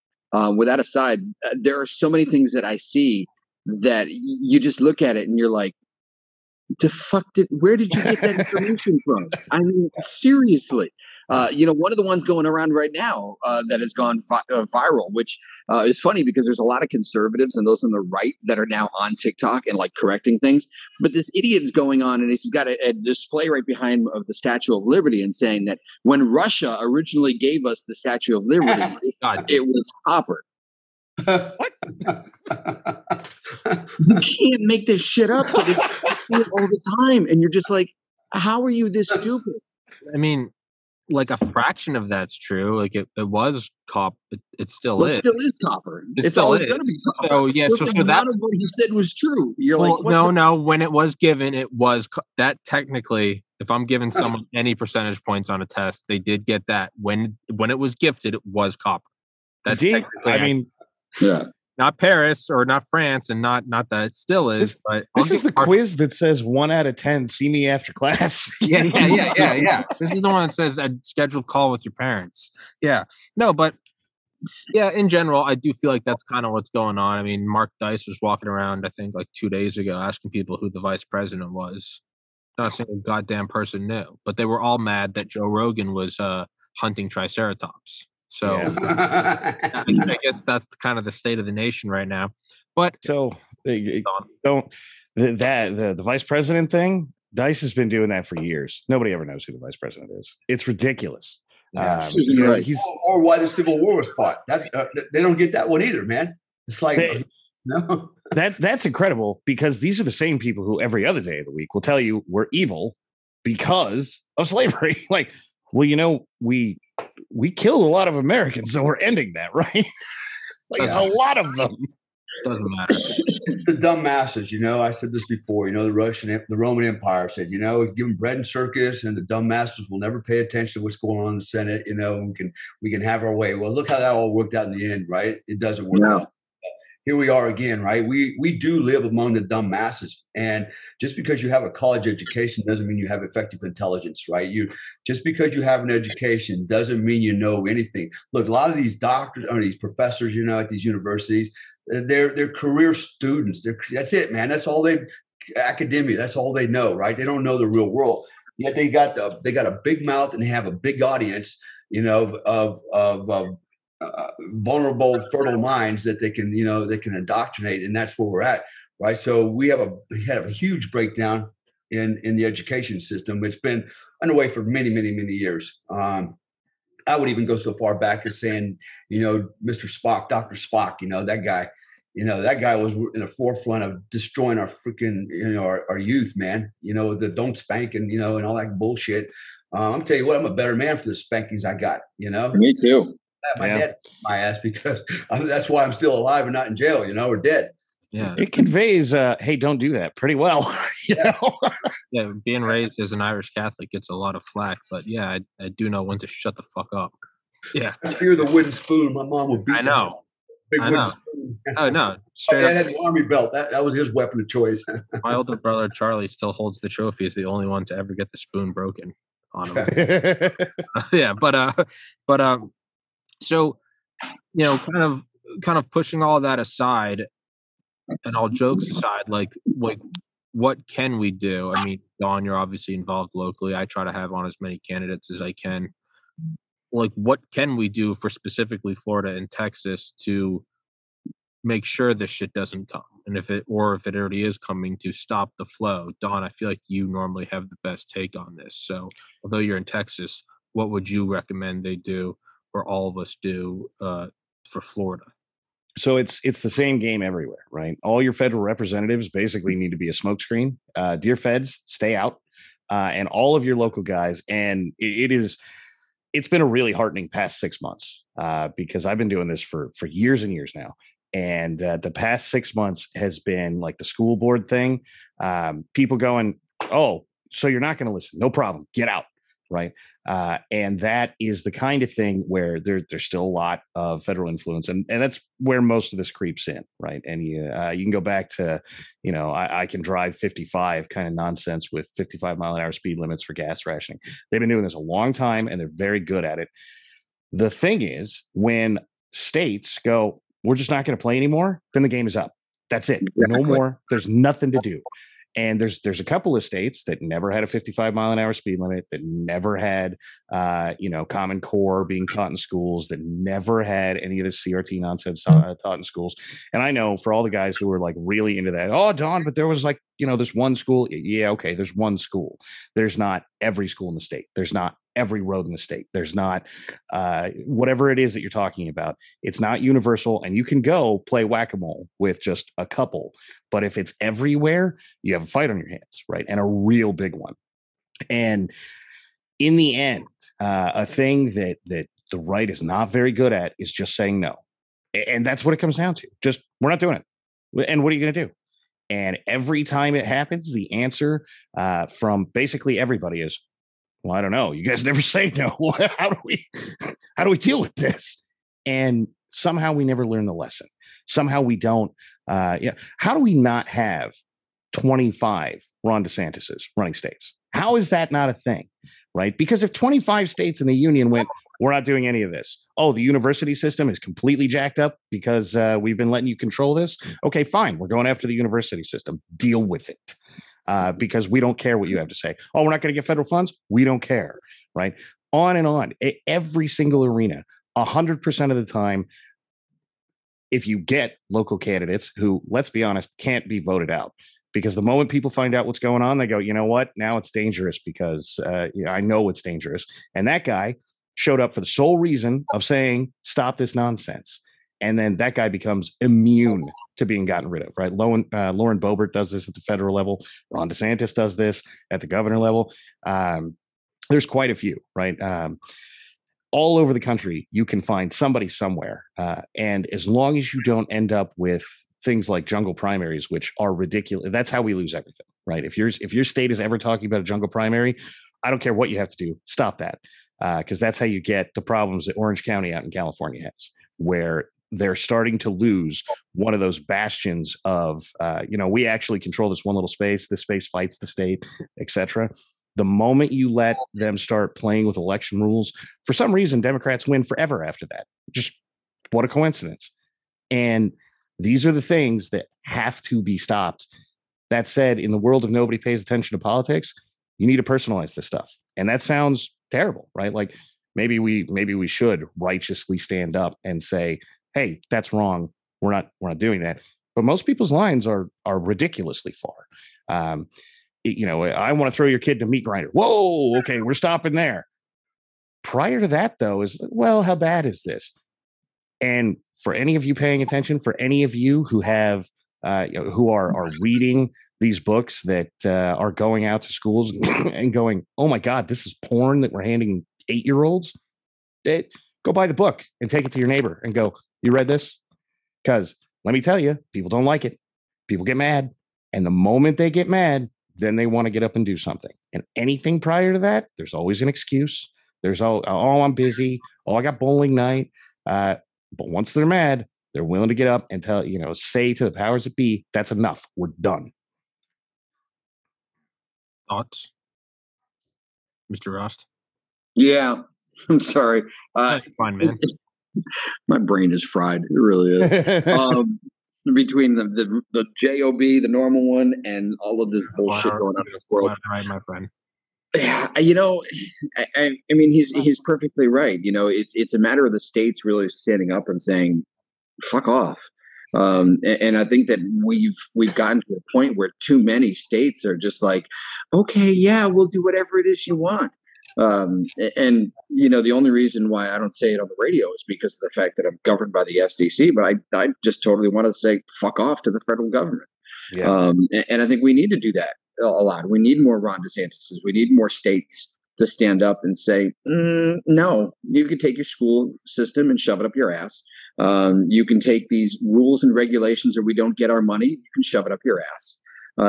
with that aside, there are so many things that I see that you just look at it and you're like, where did you get that information from? I mean, seriously. You know, one of the ones going around right now that has gone viral, which is funny because there's a lot of conservatives and those on the right that are now on TikTok and like correcting things. But this idiot's going on and he's got a display right behind of the Statue of Liberty and saying that when Russia originally gave us the Statue of Liberty, it was copper. What? You can't make this shit up. But it's all the time. And you're just like, how are you this stupid? I mean, like a fraction of that's true. Like it was copper. It still is. It still is copper. It's always going to be copper. So yeah. So that of what he said was true. You're like, no. When it was given, it was that technically. If I'm giving someone any percentage points on a test, they did get that. When it was gifted, it was copper. That's technically. I mean, yeah. Not Paris or not France, and not that it still is. But this is the quiz that says 1 out of 10. See me after class. Yeah. This is the one that says a scheduled call with your parents. Yeah, no, but yeah, in general, I do feel like that's kind of what's going on. I mean, Mark Dice was walking around, I think, like 2 days ago, asking people who the vice president was. Not a single goddamn person knew, but they were all mad that Joe Rogan was hunting triceratops. So yeah. I guess that's kind of the state of the nation right now. But so the vice president thing, Dice has been doing that for years. Nobody ever knows who the vice president is. It's ridiculous. Yeah, you know, or why the Civil War was fought. That's they don't get that one either, man. It's like no. That's incredible because these are the same people who every other day of the week will tell you we're evil because of slavery. Like, well, you know, we killed a lot of Americans, so we're ending that, right? Like a lot of them. Doesn't matter. The dumb masses, you know, I said this before, you know, the Roman Empire said, you know, give them bread and circus and the dumb masses will never pay attention to what's going on in the Senate. You know, we can have our way. Well, look how that all worked out in the end, right? It doesn't work out. Here we are again, right? We do live among the dumb masses, and just because you have a college education doesn't mean you have effective intelligence, right? Just because you have an education doesn't mean you know anything. Look, a lot of these doctors or these professors, you know, at these universities, they're career students. That's it, man. That's all academia. That's all they know, right? They don't know the real world. Yet they got a big mouth and they have a big audience, you know, of vulnerable, fertile minds that they can indoctrinate, and that's where we're at, right? So we have a huge breakdown in the education system. It's been underway for many, many, many years. I would even go so far back as saying, Mr. Spock, Dr. Spock, that guy was in the forefront of destroying our freaking, our youth, man, the don't spanking, and all that bullshit. I'm telling you what, I'm a better man for the spankings I got, Me too. My dad kicked my ass because that's why I'm still alive and not in jail, or dead. Yeah. It conveys, hey, don't do that pretty well. You know? Yeah, being raised as an Irish Catholic gets a lot of flack, but yeah, I do know when to shut the fuck up. Yeah. I fear the wooden spoon. My mom would beat me. I know. Big wooden spoon. Oh, no. My dad had the army belt. That was his weapon of choice. My older brother, Charlie, still holds the trophy as the only one to ever get the spoon broken on him. Yeah, but so, kind of pushing all that aside and all jokes aside, like what can we do? I mean, Don, you're obviously involved locally. I try to have on as many candidates as I can. Like, what can we do for specifically Florida and Texas to make sure this shit doesn't come? And if it already is coming, to stop the flow. Don, I feel like you normally have the best take on this. So although you're in Texas, what would you recommend they do, or all of us do, for Florida? So it's the same game everywhere, right? All your federal representatives basically need to be a smokescreen. Dear feds, stay out, and all of your local guys. And it's been a really heartening past 6 months, because I've been doing this for years and years now. And the past 6 months has been like the school board thing. People going, oh, so you're not going to listen? No problem. Get out. Right. And that is the kind of thing where there's still a lot of federal influence. And that's where most of this creeps in. Right. And you can go back to, I can drive 55 kind of nonsense with 55 mile an hour speed limits for gas rationing. They've been doing this a long time and they're very good at it. The thing is, when states go, we're just not going to play anymore, then the game is up. That's it. No more. There's nothing to do. And there's a couple of states that never had a 55 mile an hour speed limit, that never had, Common Core being taught in schools, that never had any of this CRT nonsense taught in schools. And I know for all the guys who were like really into that, oh, Don, but there was like, this one school. Yeah, okay, there's one school. There's not every school in the state. There's not every road in the state. There's not whatever it is that you're talking about. It's not universal, and you can go play whack-a-mole with just a couple. But if it's everywhere, you have a fight on your hands, right? And a real big one. And in the end, a thing that the right is not very good at is just saying no. And that's what it comes down to. Just, we're not doing it. And what are you going to do? And every time it happens, the answer from basically everybody is, well, I don't know. You guys never say no. How do we deal with this? And somehow we never learn the lesson. Somehow we don't. How do we not have 25 Ron DeSantis's running states? How is that not a thing, right? Because if 25 states in the union went, we're not doing any of this. Oh, the university system is completely jacked up because we've been letting you control this. Okay, fine. We're going after the university system. Deal with it. Because we don't care what you have to say. Oh, we're not going to get federal funds. We don't care. Right. On and on. Every single arena, 100% of the time. If you get local candidates who, let's be honest, can't be voted out, because the moment people find out what's going on, they go, you know what? Now it's dangerous because I know it's dangerous. And that guy showed up for the sole reason of saying, stop this nonsense. And then that guy becomes immune to being gotten rid of, right? Lauren Boebert does this at the federal level. Ron DeSantis does this at the governor level. There's quite a few, right? All over the country, you can find somebody somewhere. And as long as you don't end up with things like jungle primaries, which are ridiculous, that's how we lose everything, right? If your state is ever talking about a jungle primary, I don't care what you have to do, stop that. Because that's how you get the problems that Orange County out in California has, where they're starting to lose one of those bastions of, we actually control this one little space. This space fights the state, etc. The moment you let them start playing with election rules, for some reason, Democrats win forever after that. Just what a coincidence. And these are the things that have to be stopped. That said, in the world of nobody pays attention to politics, you need to personalize this stuff. And that sounds terrible, right? Like maybe we should righteously stand up and say, hey, that's wrong. We're not doing that. But most people's lines are ridiculously far. you know, I want to throw your kid in a meat grinder. Whoa, okay, we're stopping there. Prior to that, though, is, well, how bad is this? And for any of you paying attention, for any of you who have, who are reading these books that are going out to schools and going, oh my God, this is porn that we're handing 8-year-olds. Go buy the book and take it to your neighbor and go, you read this? Because let me tell you, people don't like it. People get mad. And the moment they get mad, then they want to get up and do something. And anything prior to that, there's always an excuse. There's, oh, I'm busy. Oh, I got bowling night. But once they're mad, they're willing to get up and tell, you know, say to the powers that be, that's enough. We're done. Thoughts, Mr. Rust? Yeah, I'm sorry. Fine, man. My brain is fried. It really is. Between the job, the normal one, and all of this bullshit going on in this world, right, my friend? Yeah, you know, I mean, he's perfectly right. You know, it's a matter of the states really standing up and saying, "Fuck off." And I think that we've gotten to a point where too many states are just like, "Okay, yeah, we'll do whatever it is you want." And you know, the only reason why I don't say it on the radio is because of the fact that I'm governed by the FCC, but I just totally want to say fuck off to the federal government. Yeah. And I think we need to do that a lot. We need more Ron DeSantis. We need more states to stand up and say, no, you can take your school system and shove it up your ass. You can take these rules and regulations or we don't get our money. You can shove it up your ass.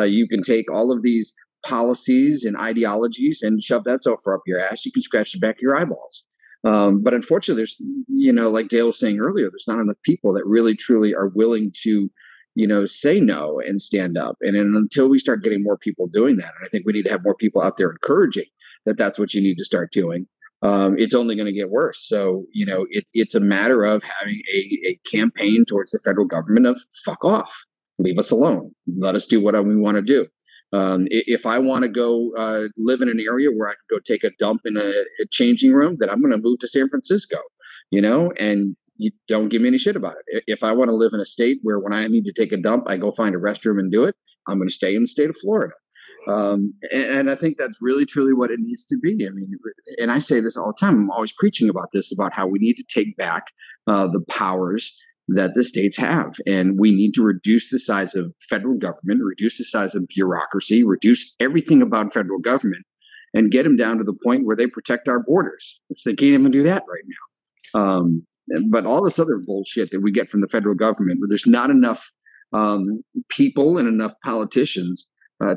You can take all of these policies and ideologies and shove that so far up your ass you can scratch the back of your eyeballs. But unfortunately, there's, you know, like Dale was saying earlier, there's not enough people that really truly are willing to, you know, say no and stand up. And until we start getting more people doing that, and I think we need to have more people out there encouraging that that's what you need to start doing, it's only going to get worse. So, you know, it's a matter of having a campaign towards the federal government of fuck off, leave us alone, let us do what we want to do. If I want to go live in an area where I can go take a dump in a changing room, then I'm going to move to San Francisco, you know, and you don't give me any shit about it. If I want to live in a state where when I need to take a dump, I go find a restroom and do it, I'm going to stay in the state of Florida. And I think that's really, truly what it needs to be. I mean, and I say this all the time. I'm always preaching about this, about how we need to take back the powers that the states have. And we need to reduce the size of federal government, reduce the size of bureaucracy, reduce everything about federal government, and get them down to the point where they protect our borders, which they can't even do that right now. But all this other bullshit that we get from the federal government, where there's not enough people and enough politicians to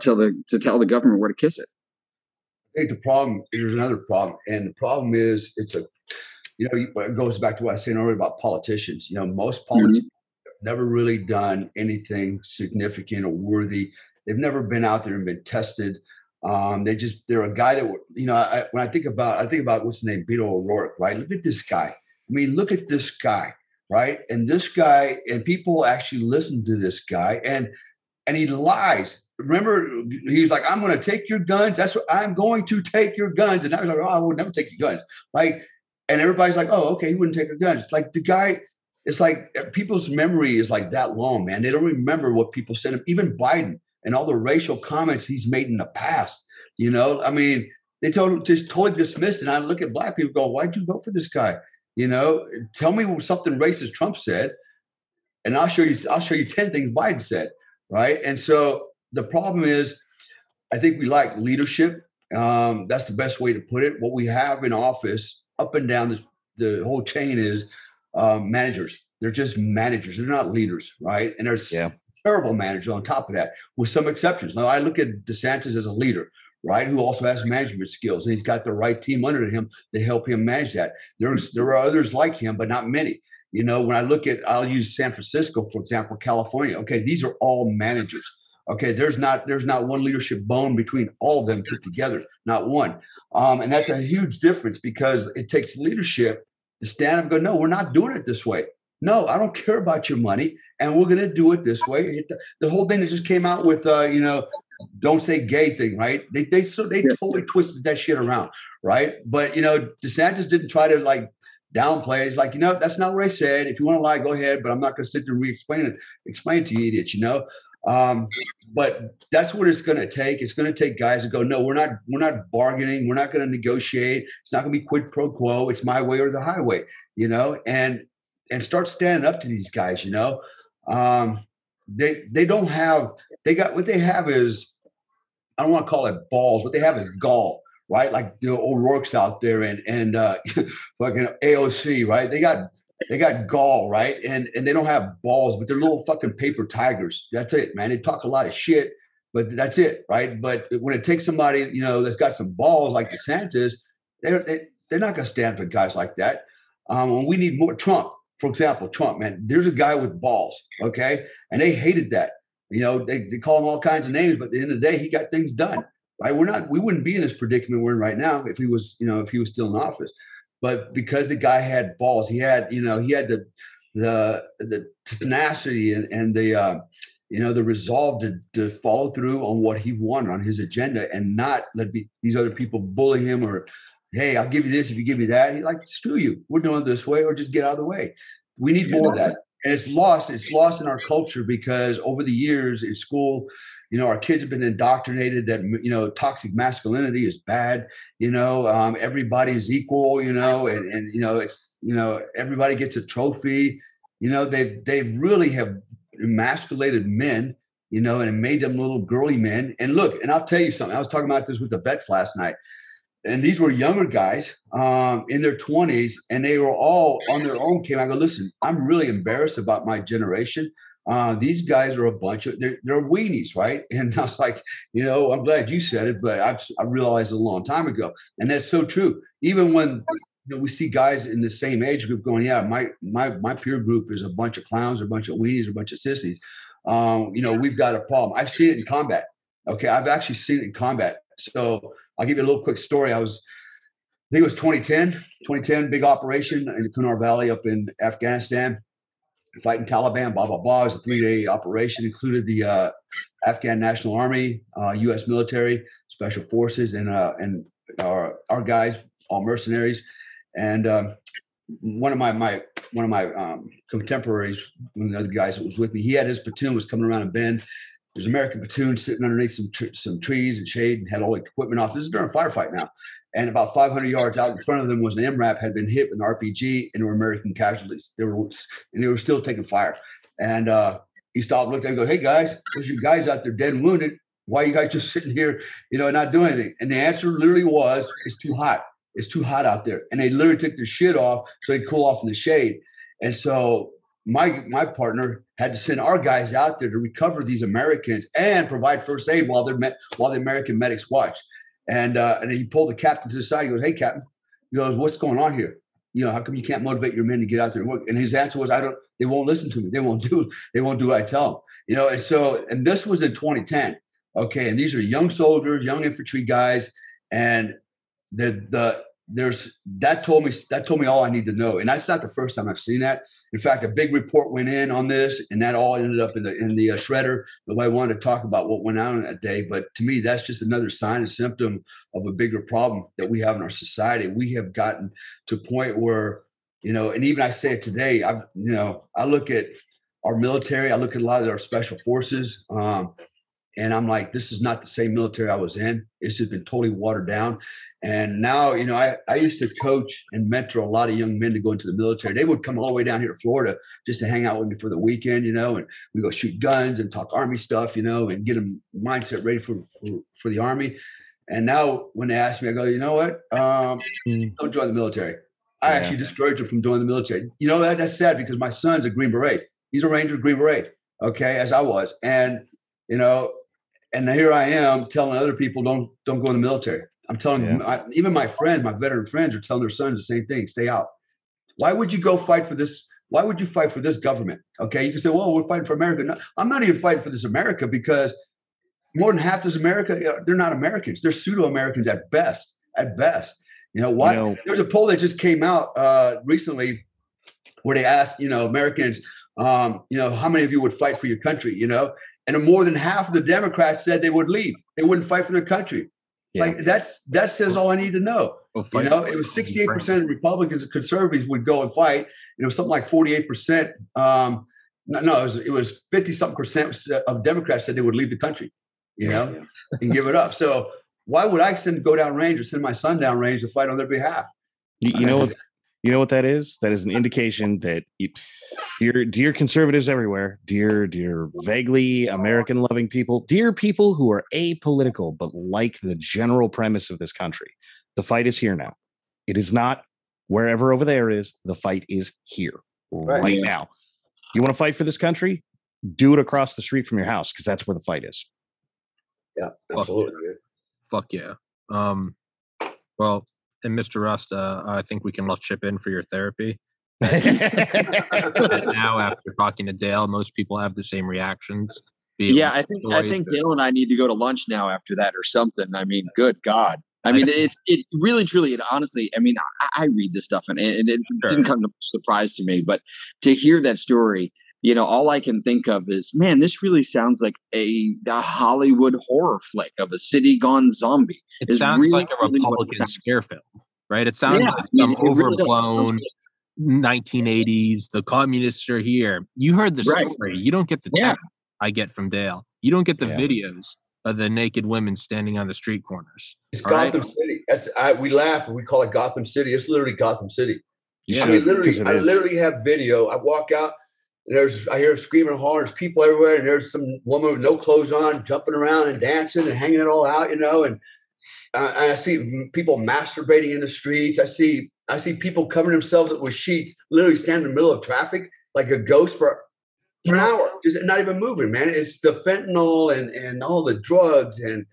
tell the government where to kiss it. I think the problem, there's another problem. And the problem is you know, it goes back to what I was saying earlier about politicians. You know, most politicians have never really done anything significant or worthy. They've never been out there and been tested. They're a guy that, you know, when I think about, what's his name, Beto O'Rourke, right? Look at this guy. I mean, look at this guy, right? And this guy, and people actually listen to this guy, and he lies. Remember, he's like, I'm going to take your guns. That's what I'm going to take your guns. And I was like, oh, I would never take your guns. Like, and everybody's like, oh, okay, he wouldn't take a gun. It's like the guy, it's like people's memory is like that long, man. They don't remember what people sent him, even Biden and all the racial comments he's made in the past. You know, I mean, they just totally dismissed. And I look at black people go, why'd you vote for this guy? You know, tell me something racist Trump said, and I'll show you 10 things Biden said, right? And so the problem is, I think we lack leadership. That's the best way to put it. What we have in office up and down the whole chain is managers. They're just managers. They're not leaders, right? And there's terrible managers on top of that, with some exceptions. Now, I look at DeSantis as a leader, right, who also has management skills, and he's got the right team under him to help him manage that. There are others like him, but not many. You know, when I look at, I'll use San Francisco, for example, California. Okay, these are all managers. Okay, there's not one leadership bone between all of them put together, not one. And that's a huge difference, because it takes leadership to stand up and go, no, we're not doing it this way. No, I don't care about your money, and we're going to do it this way. The whole thing that just came out with, you know, don't say gay thing, right? They totally twisted that shit around, right? But, you know, DeSantis didn't try to, like, downplay. He's like, you know, that's not what I said. If you want to lie, go ahead, but I'm not going to sit there and re-explain it to you idiots, you know? But that's what it's going to take. It's going to take guys who go, no, we're not bargaining. We're not going to negotiate. It's not going to be quid pro quo. It's my way or the highway, you know, and start standing up to these guys, you know. They don't have, they got, what they have is, I don't want to call it balls. What they have is gall, right? Like the O'Rourke's out there and fucking AOC, right? They got gall, right? And they don't have balls, but they're little fucking paper tigers. That's it, man. They talk a lot of shit, but that's it, right? But when it takes somebody, you know, that's got some balls like DeSantis, they're not going to stand for guys like that. And we need more. Trump, for example, Trump, man, there's a guy with balls, okay? And they hated that. You know, they call him all kinds of names, but at the end of the day, he got things done, right? We wouldn't be in this predicament we're in right now if he was, you know, if he was still in office. But because the guy had balls, he had the tenacity and the resolve to follow through on what he wanted on his agenda and not let these other people bully him or, hey, I'll give you this if you give me that. He's like, screw you. We're doing it this way, or just get out of the way. We need more of that. And it's lost. It's lost in our culture because over the years in school, you know, our kids have been indoctrinated that, you know, toxic masculinity is bad. You know, everybody's equal, you know, and, you know, it's, you know, everybody gets a trophy. You know, they really have emasculated men, you know, and made them little girly men. And look, and I'll tell you something. I was talking about this with the vets last night. And these were younger guys in their 20s, and they were all on their own. I go, listen, I'm really embarrassed about my generation. These guys are a bunch of, they're weenies, right? And I was like, you know, I'm glad you said it, but I realized a long time ago. And that's so true. Even when, you know, we see guys in the same age group going, yeah, my peer group is a bunch of clowns, a bunch of weenies, a bunch of sissies. You know, we've got a problem. I've seen it in combat. Okay. I've actually seen it in combat. So I'll give you a little quick story. I think it was 2010, big operation in the Kunar Valley up in Afghanistan, fighting Taliban, blah, blah, blah. It was a 3-day operation, included the Afghan National Army, U.S. military, special forces, and our guys, all mercenaries. And one of my contemporaries, one of the other guys that was with me, he had his platoon was coming around a bend. There's an American platoon sitting underneath some trees and shade and had all the equipment off. This is during a firefight now. And about 500 yards out in front of them was an MRAP, had been hit with an RPG, and there were American casualties. They were still taking fire. And he stopped, looked at them, and goes, hey, guys, there's you guys out there dead and wounded. Why are you guys just sitting here, you know, and not doing anything? And the answer literally was, it's too hot. It's too hot out there. And they literally took their shit off so they'd cool off in the shade. And so my partner had to send our guys out there to recover these Americans and provide first aid while the American medics watched. And he pulled the captain to the side. He goes, hey, captain. He goes, what's going on here? You know, how come you can't motivate your men to get out there and work? And his answer was, they won't listen to me. They won't do what I tell them. You know, and so, and this was in 2010. Okay. And these are young soldiers, young infantry guys. And that told me all I need to know. And that's not the first time I've seen that. In fact, a big report went in on this, and that all ended up in the shredder. Nobody wanted to talk about what went on that day. But to me, that's just another sign and symptom of a bigger problem that we have in our society. We have gotten to a point where, you know, and even I say it today, I look at our military, I look at a lot of our special forces, and I'm like, this is not the same military I was in. It's just been totally watered down. And now, you know, I used to coach and mentor a lot of young men to go into the military. They would come all the way down here to Florida just to hang out with me for the weekend, you know, and we go shoot guns and talk Army stuff, you know, and get them mindset ready for the Army. And now when they ask me, I go, you know what? Don't join the military. I actually discourage them from joining the military. You know, that's sad because my son's a Green Beret. He's a Ranger Green Beret, okay, as I was. And, you know, and here I am telling other people don't go in the military. I'm telling even my veteran friends are telling their sons the same thing. Stay out. Why would you go fight for this? Why would you fight for this government? Okay. You can say, well, we're fighting for America. No, I'm not even fighting for this America because more than half this America, they're not Americans. They're pseudo-Americans at best. You know why? You know, there's a poll that just came out recently where they asked, you know, Americans, you know, how many of you would fight for your country, you know? And more than half of the Democrats said they would leave. They wouldn't fight for their country. Yeah. Like that says all I need to know. You know, it was 68% of Republicans and conservatives would go and fight. You know, something like 48%, No, it was 50-something% of Democrats said they would leave the country, you know, and give it up. So why would I go downrange or send my son downrange to fight on their behalf? You know what that is? That is an indication that dear conservatives everywhere, dear vaguely American-loving people, dear people who are apolitical but like the general premise of this country, the fight is here now. It is not wherever over there is. The fight is here right now. You want to fight for this country? Do it across the street from your house, because that's where the fight is. Yeah, absolutely. Fuck yeah. Well, and Mr. Rust, I think we can all chip in for your therapy. Now, after talking to Dale, most people have the same reactions. Yeah, I think Dale and I need to go to lunch now after that or something. I mean, good God. I mean, it really, truly, and honestly, I mean, I read this stuff, and it didn't come to surprise to me. But to hear that story, you know, all I can think of is, man, this really sounds like a Hollywood horror flick of a city gone zombie. It sounds really, like a Republican scare film, right? It sounds like some overblown 1980s, the communists are here. You heard the story. You don't get the text I get from Dale. You don't get the videos of the naked women standing on the street corners. It's Gotham City. We laugh and we call it Gotham City. It's literally Gotham City. Yeah, I mean, I literally have video. I walk out and I hear screaming horns, people everywhere, and there's some woman with no clothes on, jumping around and dancing and hanging it all out, you know. And I see people masturbating in the streets. I see people covering themselves up with sheets, literally standing in the middle of traffic like a ghost for an hour, just not even moving, man. It's the fentanyl and all the drugs. And,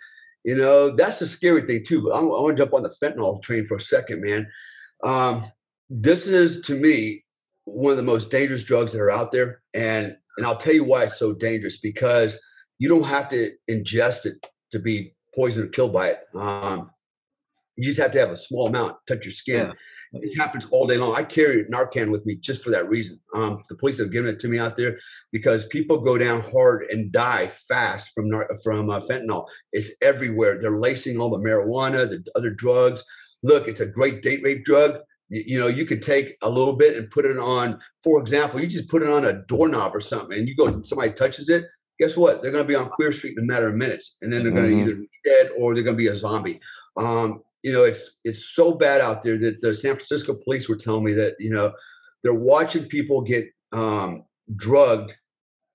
you know, that's the scary thing, too. But I want to jump on the fentanyl train for a second, man. This is, to me, one of the most dangerous drugs that are out there. And I'll tell you why it's so dangerous, because you don't have to ingest it to be poisoned or killed by it. You just have to have a small amount, touch your skin. Yeah. This happens all day long. I carry Narcan with me just for that reason. The police have given it to me out there because people go down hard and die fast from fentanyl. It's everywhere. They're lacing all the marijuana, the other drugs. Look, it's a great date rape drug. You know, you could take a little bit and put it on. For example, you just put it on a doorknob or something, and you go, somebody touches it. Guess what? They're going to be on Queer Street in a matter of minutes, and then they're going to either be dead or they're going to be a zombie. You know, it's so bad out there that the San Francisco police were telling me that, you know, they're watching people get drugged,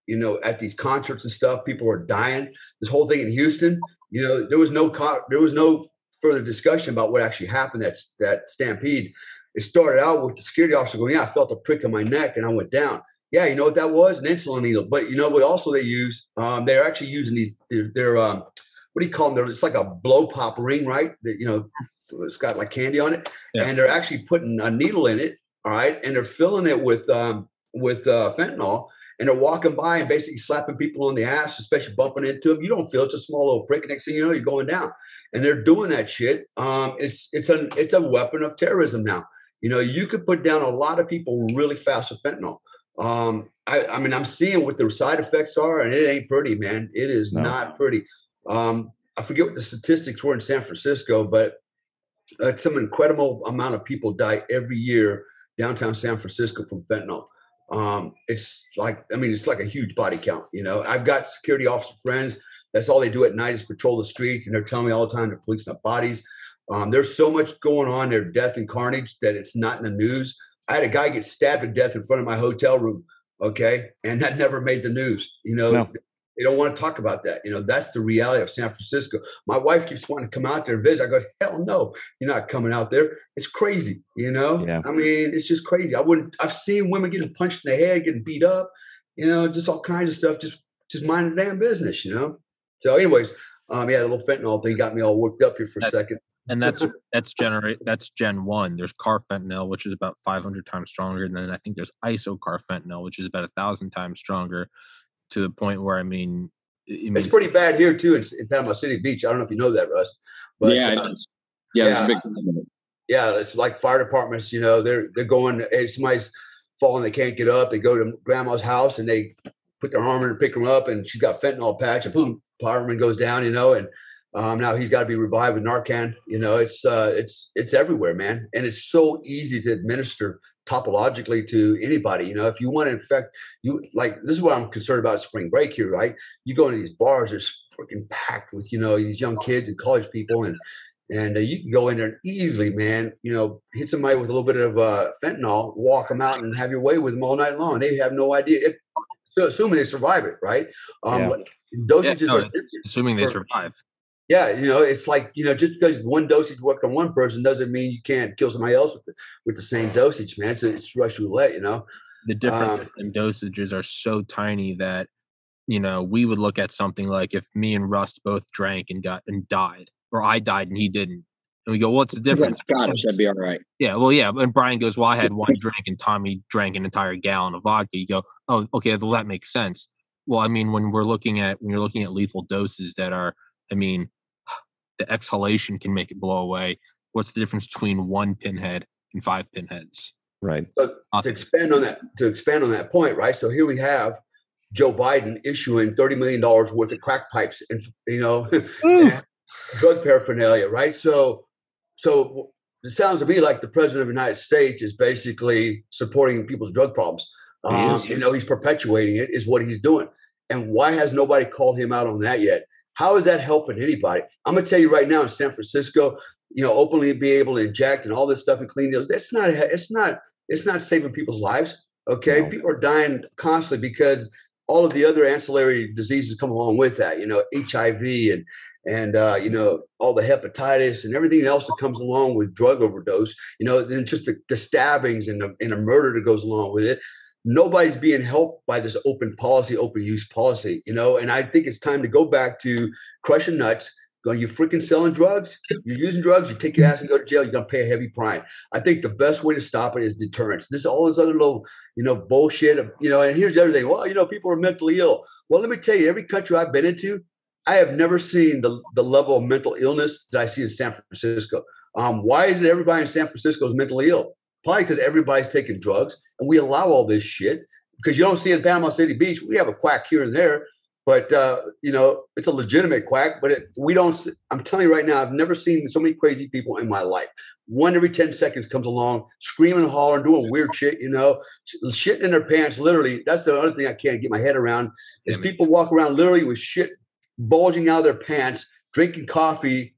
you know, at these concerts and stuff. People are dying. This whole thing in Houston, you know, there was no further discussion about what actually happened. That's that stampede. It started out with the security officer going, yeah, I felt a prick in my neck and I went down. Yeah, you know what that was? An insulin needle. But, you know, what also they use, they're actually using these, they're what do you call them? It's like a blow pop ring, right? That, you know, it's got like candy on it, and they're actually putting a needle in it, all right, and they're filling it with fentanyl, and they're walking by and basically slapping people on the ass, especially bumping into them. You don't feel it, it's a small little prick. Next thing you know, you're going down, and they're doing that shit. It's a weapon of terrorism now. You know, you could put down a lot of people really fast with fentanyl. I mean, I'm seeing what the side effects are, and it ain't pretty, man. It is not pretty. I forget what the statistics were in San Francisco, but some incredible amount of people die every year downtown San Francisco from fentanyl. It's like a huge body count. You know, I've got security officer friends. That's all they do at night is patrol the streets. And they're telling me all the time they're policing up bodies. There's so much going on there, death and carnage, that it's not in the news. I had a guy get stabbed to death in front of my hotel room. Okay. And that never made the news, you know. No. They don't want to talk about that. You know, that's the reality of San Francisco. My wife keeps wanting to come out there and visit. I go, hell no, you're not coming out there. It's crazy, you know? Yeah. I mean, it's just crazy. I've seen women getting punched in the head, getting beat up, you know, just all kinds of stuff. Just mind their damn business, you know? So anyways, the little fentanyl thing got me all worked up here for a second. And that's Gen 1. There's carfentanil, which is about 500 times stronger. And then I think there's isocarfentanil, which is about 1,000 times stronger. To the point where, I mean, it's pretty bad here too in Panama City Beach. I don't know if you know that, Russ. But yeah, it is. Yeah, it's a big. Yeah, it's like fire departments. You know, they're going. If somebody's falling, they can't get up. They go to grandma's house and they put their arm in and pick them up, and she's got fentanyl patch, and boom, fireman goes down. You know, and now he's got to be revived with Narcan. You know, it's everywhere, man, and it's so easy to administer topologically to anybody. You know, if you want to infect you, like, this is what I'm concerned about spring break here, right? You go to these bars, it's freaking packed with, you know, these young kids and college people, and you can go in there and easily, man, you know, hit somebody with a little bit of fentanyl, walk them out and have your way with them all night long. They have no idea. So assuming they survive it, right? Dosages are different. Assuming they survive. Yeah, you know, it's like, you know, just because one dosage worked on one person doesn't mean you can't kill somebody else with the same dosage, man. So it's Russian roulette, you know. The difference in dosages are so tiny that, you know, we would look at something like if me and Rust both drank and died, or I died and he didn't, and we go, "What's the difference?" God, it should be all right. Yeah, well, yeah. And Brian goes, "Well, I had one drink and Tommy drank an entire gallon of vodka." You go, "Oh, okay, well, that makes sense." Well, I mean, when you're looking at lethal doses that are, I mean, the exhalation can make it blow away. What's the difference between one pinhead and five pinheads? Right. So awesome. To expand on that point, right? So here we have Joe Biden issuing $30 million worth of crack pipes and, you know, and drug paraphernalia, right? So it sounds to me like the president of the United States is basically supporting people's drug problems. You know, he's perpetuating it is what he's doing. And why has nobody called him out on that yet? How is that helping anybody? I'm going to tell you right now, in San Francisco, you know, openly be able to inject and all this stuff and clean. It's not saving people's lives. Okay. No. People are dying constantly because all of the other ancillary diseases come along with that, you know, HIV and you know, all the hepatitis and everything else that comes along with drug overdose, you know, then just the stabbings and the murder that goes along with it. Nobody's being helped by this open use policy, you know, and I think it's time to go back to crushing nuts, going, you're freaking selling drugs, you're using drugs, you take your ass and go to jail, you're going to pay a heavy price. I think the best way to stop it is deterrence. This is all this other little, you know, bullshit, of, you know, and here's the other thing. Well, you know, people are mentally ill. Well, let me tell you, every country I've been into, I have never seen the level of mental illness that I see in San Francisco. Why is it everybody in San Francisco is mentally ill? Probably because everybody's taking drugs and we allow all this shit because you don't see it in Panama City Beach. We have a quack here and there, but you know, it's a legitimate quack, but I'm telling you right now, I've never seen so many crazy people in my life. One every 10 seconds comes along screaming, hollering, doing weird shit, you know, shit in their pants. Literally. That's the other thing I can't get my head around is people walk around literally with shit bulging out of their pants, drinking coffee,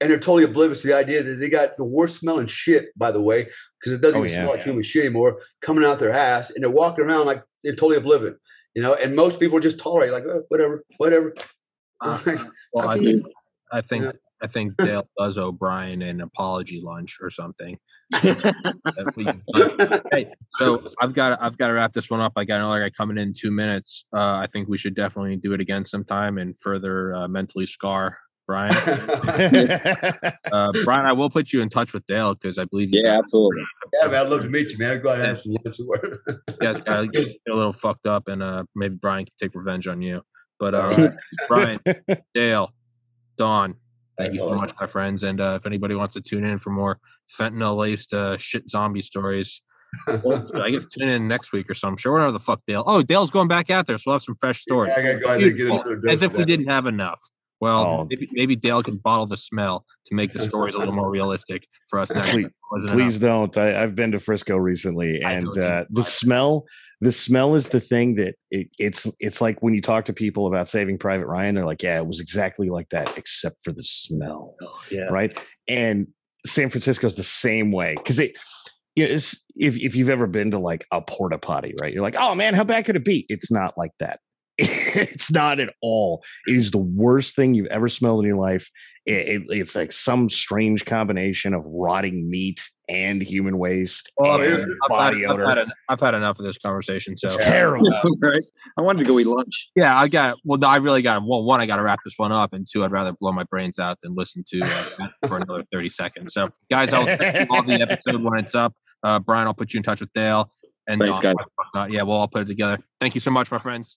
and they're totally oblivious to the idea that they got the worst smelling shit, by the way, because it doesn't even smell like human shit anymore, coming out their ass. And they're walking around like they're totally oblivious, you know, and most people just tolerate like, oh, whatever. Well, I think yeah. I think Dale does owe Brian an apology lunch or something. Hey, so I've got to wrap this one up. I got another guy coming in 2 minutes. I think we should definitely do it again sometime and further mentally scar Brian. Brian, I will put you in touch with Dale because I believe you. Yeah, absolutely. Yeah, man, I'd love to meet you, man. I'd go ahead and have some lunch at work. Yeah, I get a little fucked up, and maybe Brian can take revenge on you. But Brian, Dale, Don, thank you so much, my friends. And if anybody wants to tune in for more fentanyl-laced shit zombie stories, I get to tune in next week or something. I'm sure whatever the fuck, Dale. Oh, Dale's going back out there, so we'll have some fresh stories. Yeah, I gotta go ahead and get another dose as if we didn't have enough. Well, maybe Dale can bottle the smell to make the stories a little more realistic for us. Please don't. I've been to Frisco recently, and the smell is the thing that it's like when you talk to people about Saving Private Ryan, they're like, yeah, it was exactly like that, except for the smell. Yeah. Right. And San Francisco's the same way because if you've ever been to like a porta potty, right, you're like, oh, man, how bad could it be? It's not like that. It's not at all. It is the worst thing you've ever smelled in your life. It's like some strange combination of rotting meat and human waste and body odor. I've had enough of this conversation. So it's terrible. Right? I wanted to go eat lunch. Yeah, I got it. Well, no, I really got it. Well, one, I got to wrap this one up, and two, I'd rather blow my brains out than listen to for another 30 seconds. So, guys, I'll take all the episode when it's up. Brian, I'll put you in touch with Dale. And thanks, guys. Yeah, we'll all put it together. Thank you so much, my friends.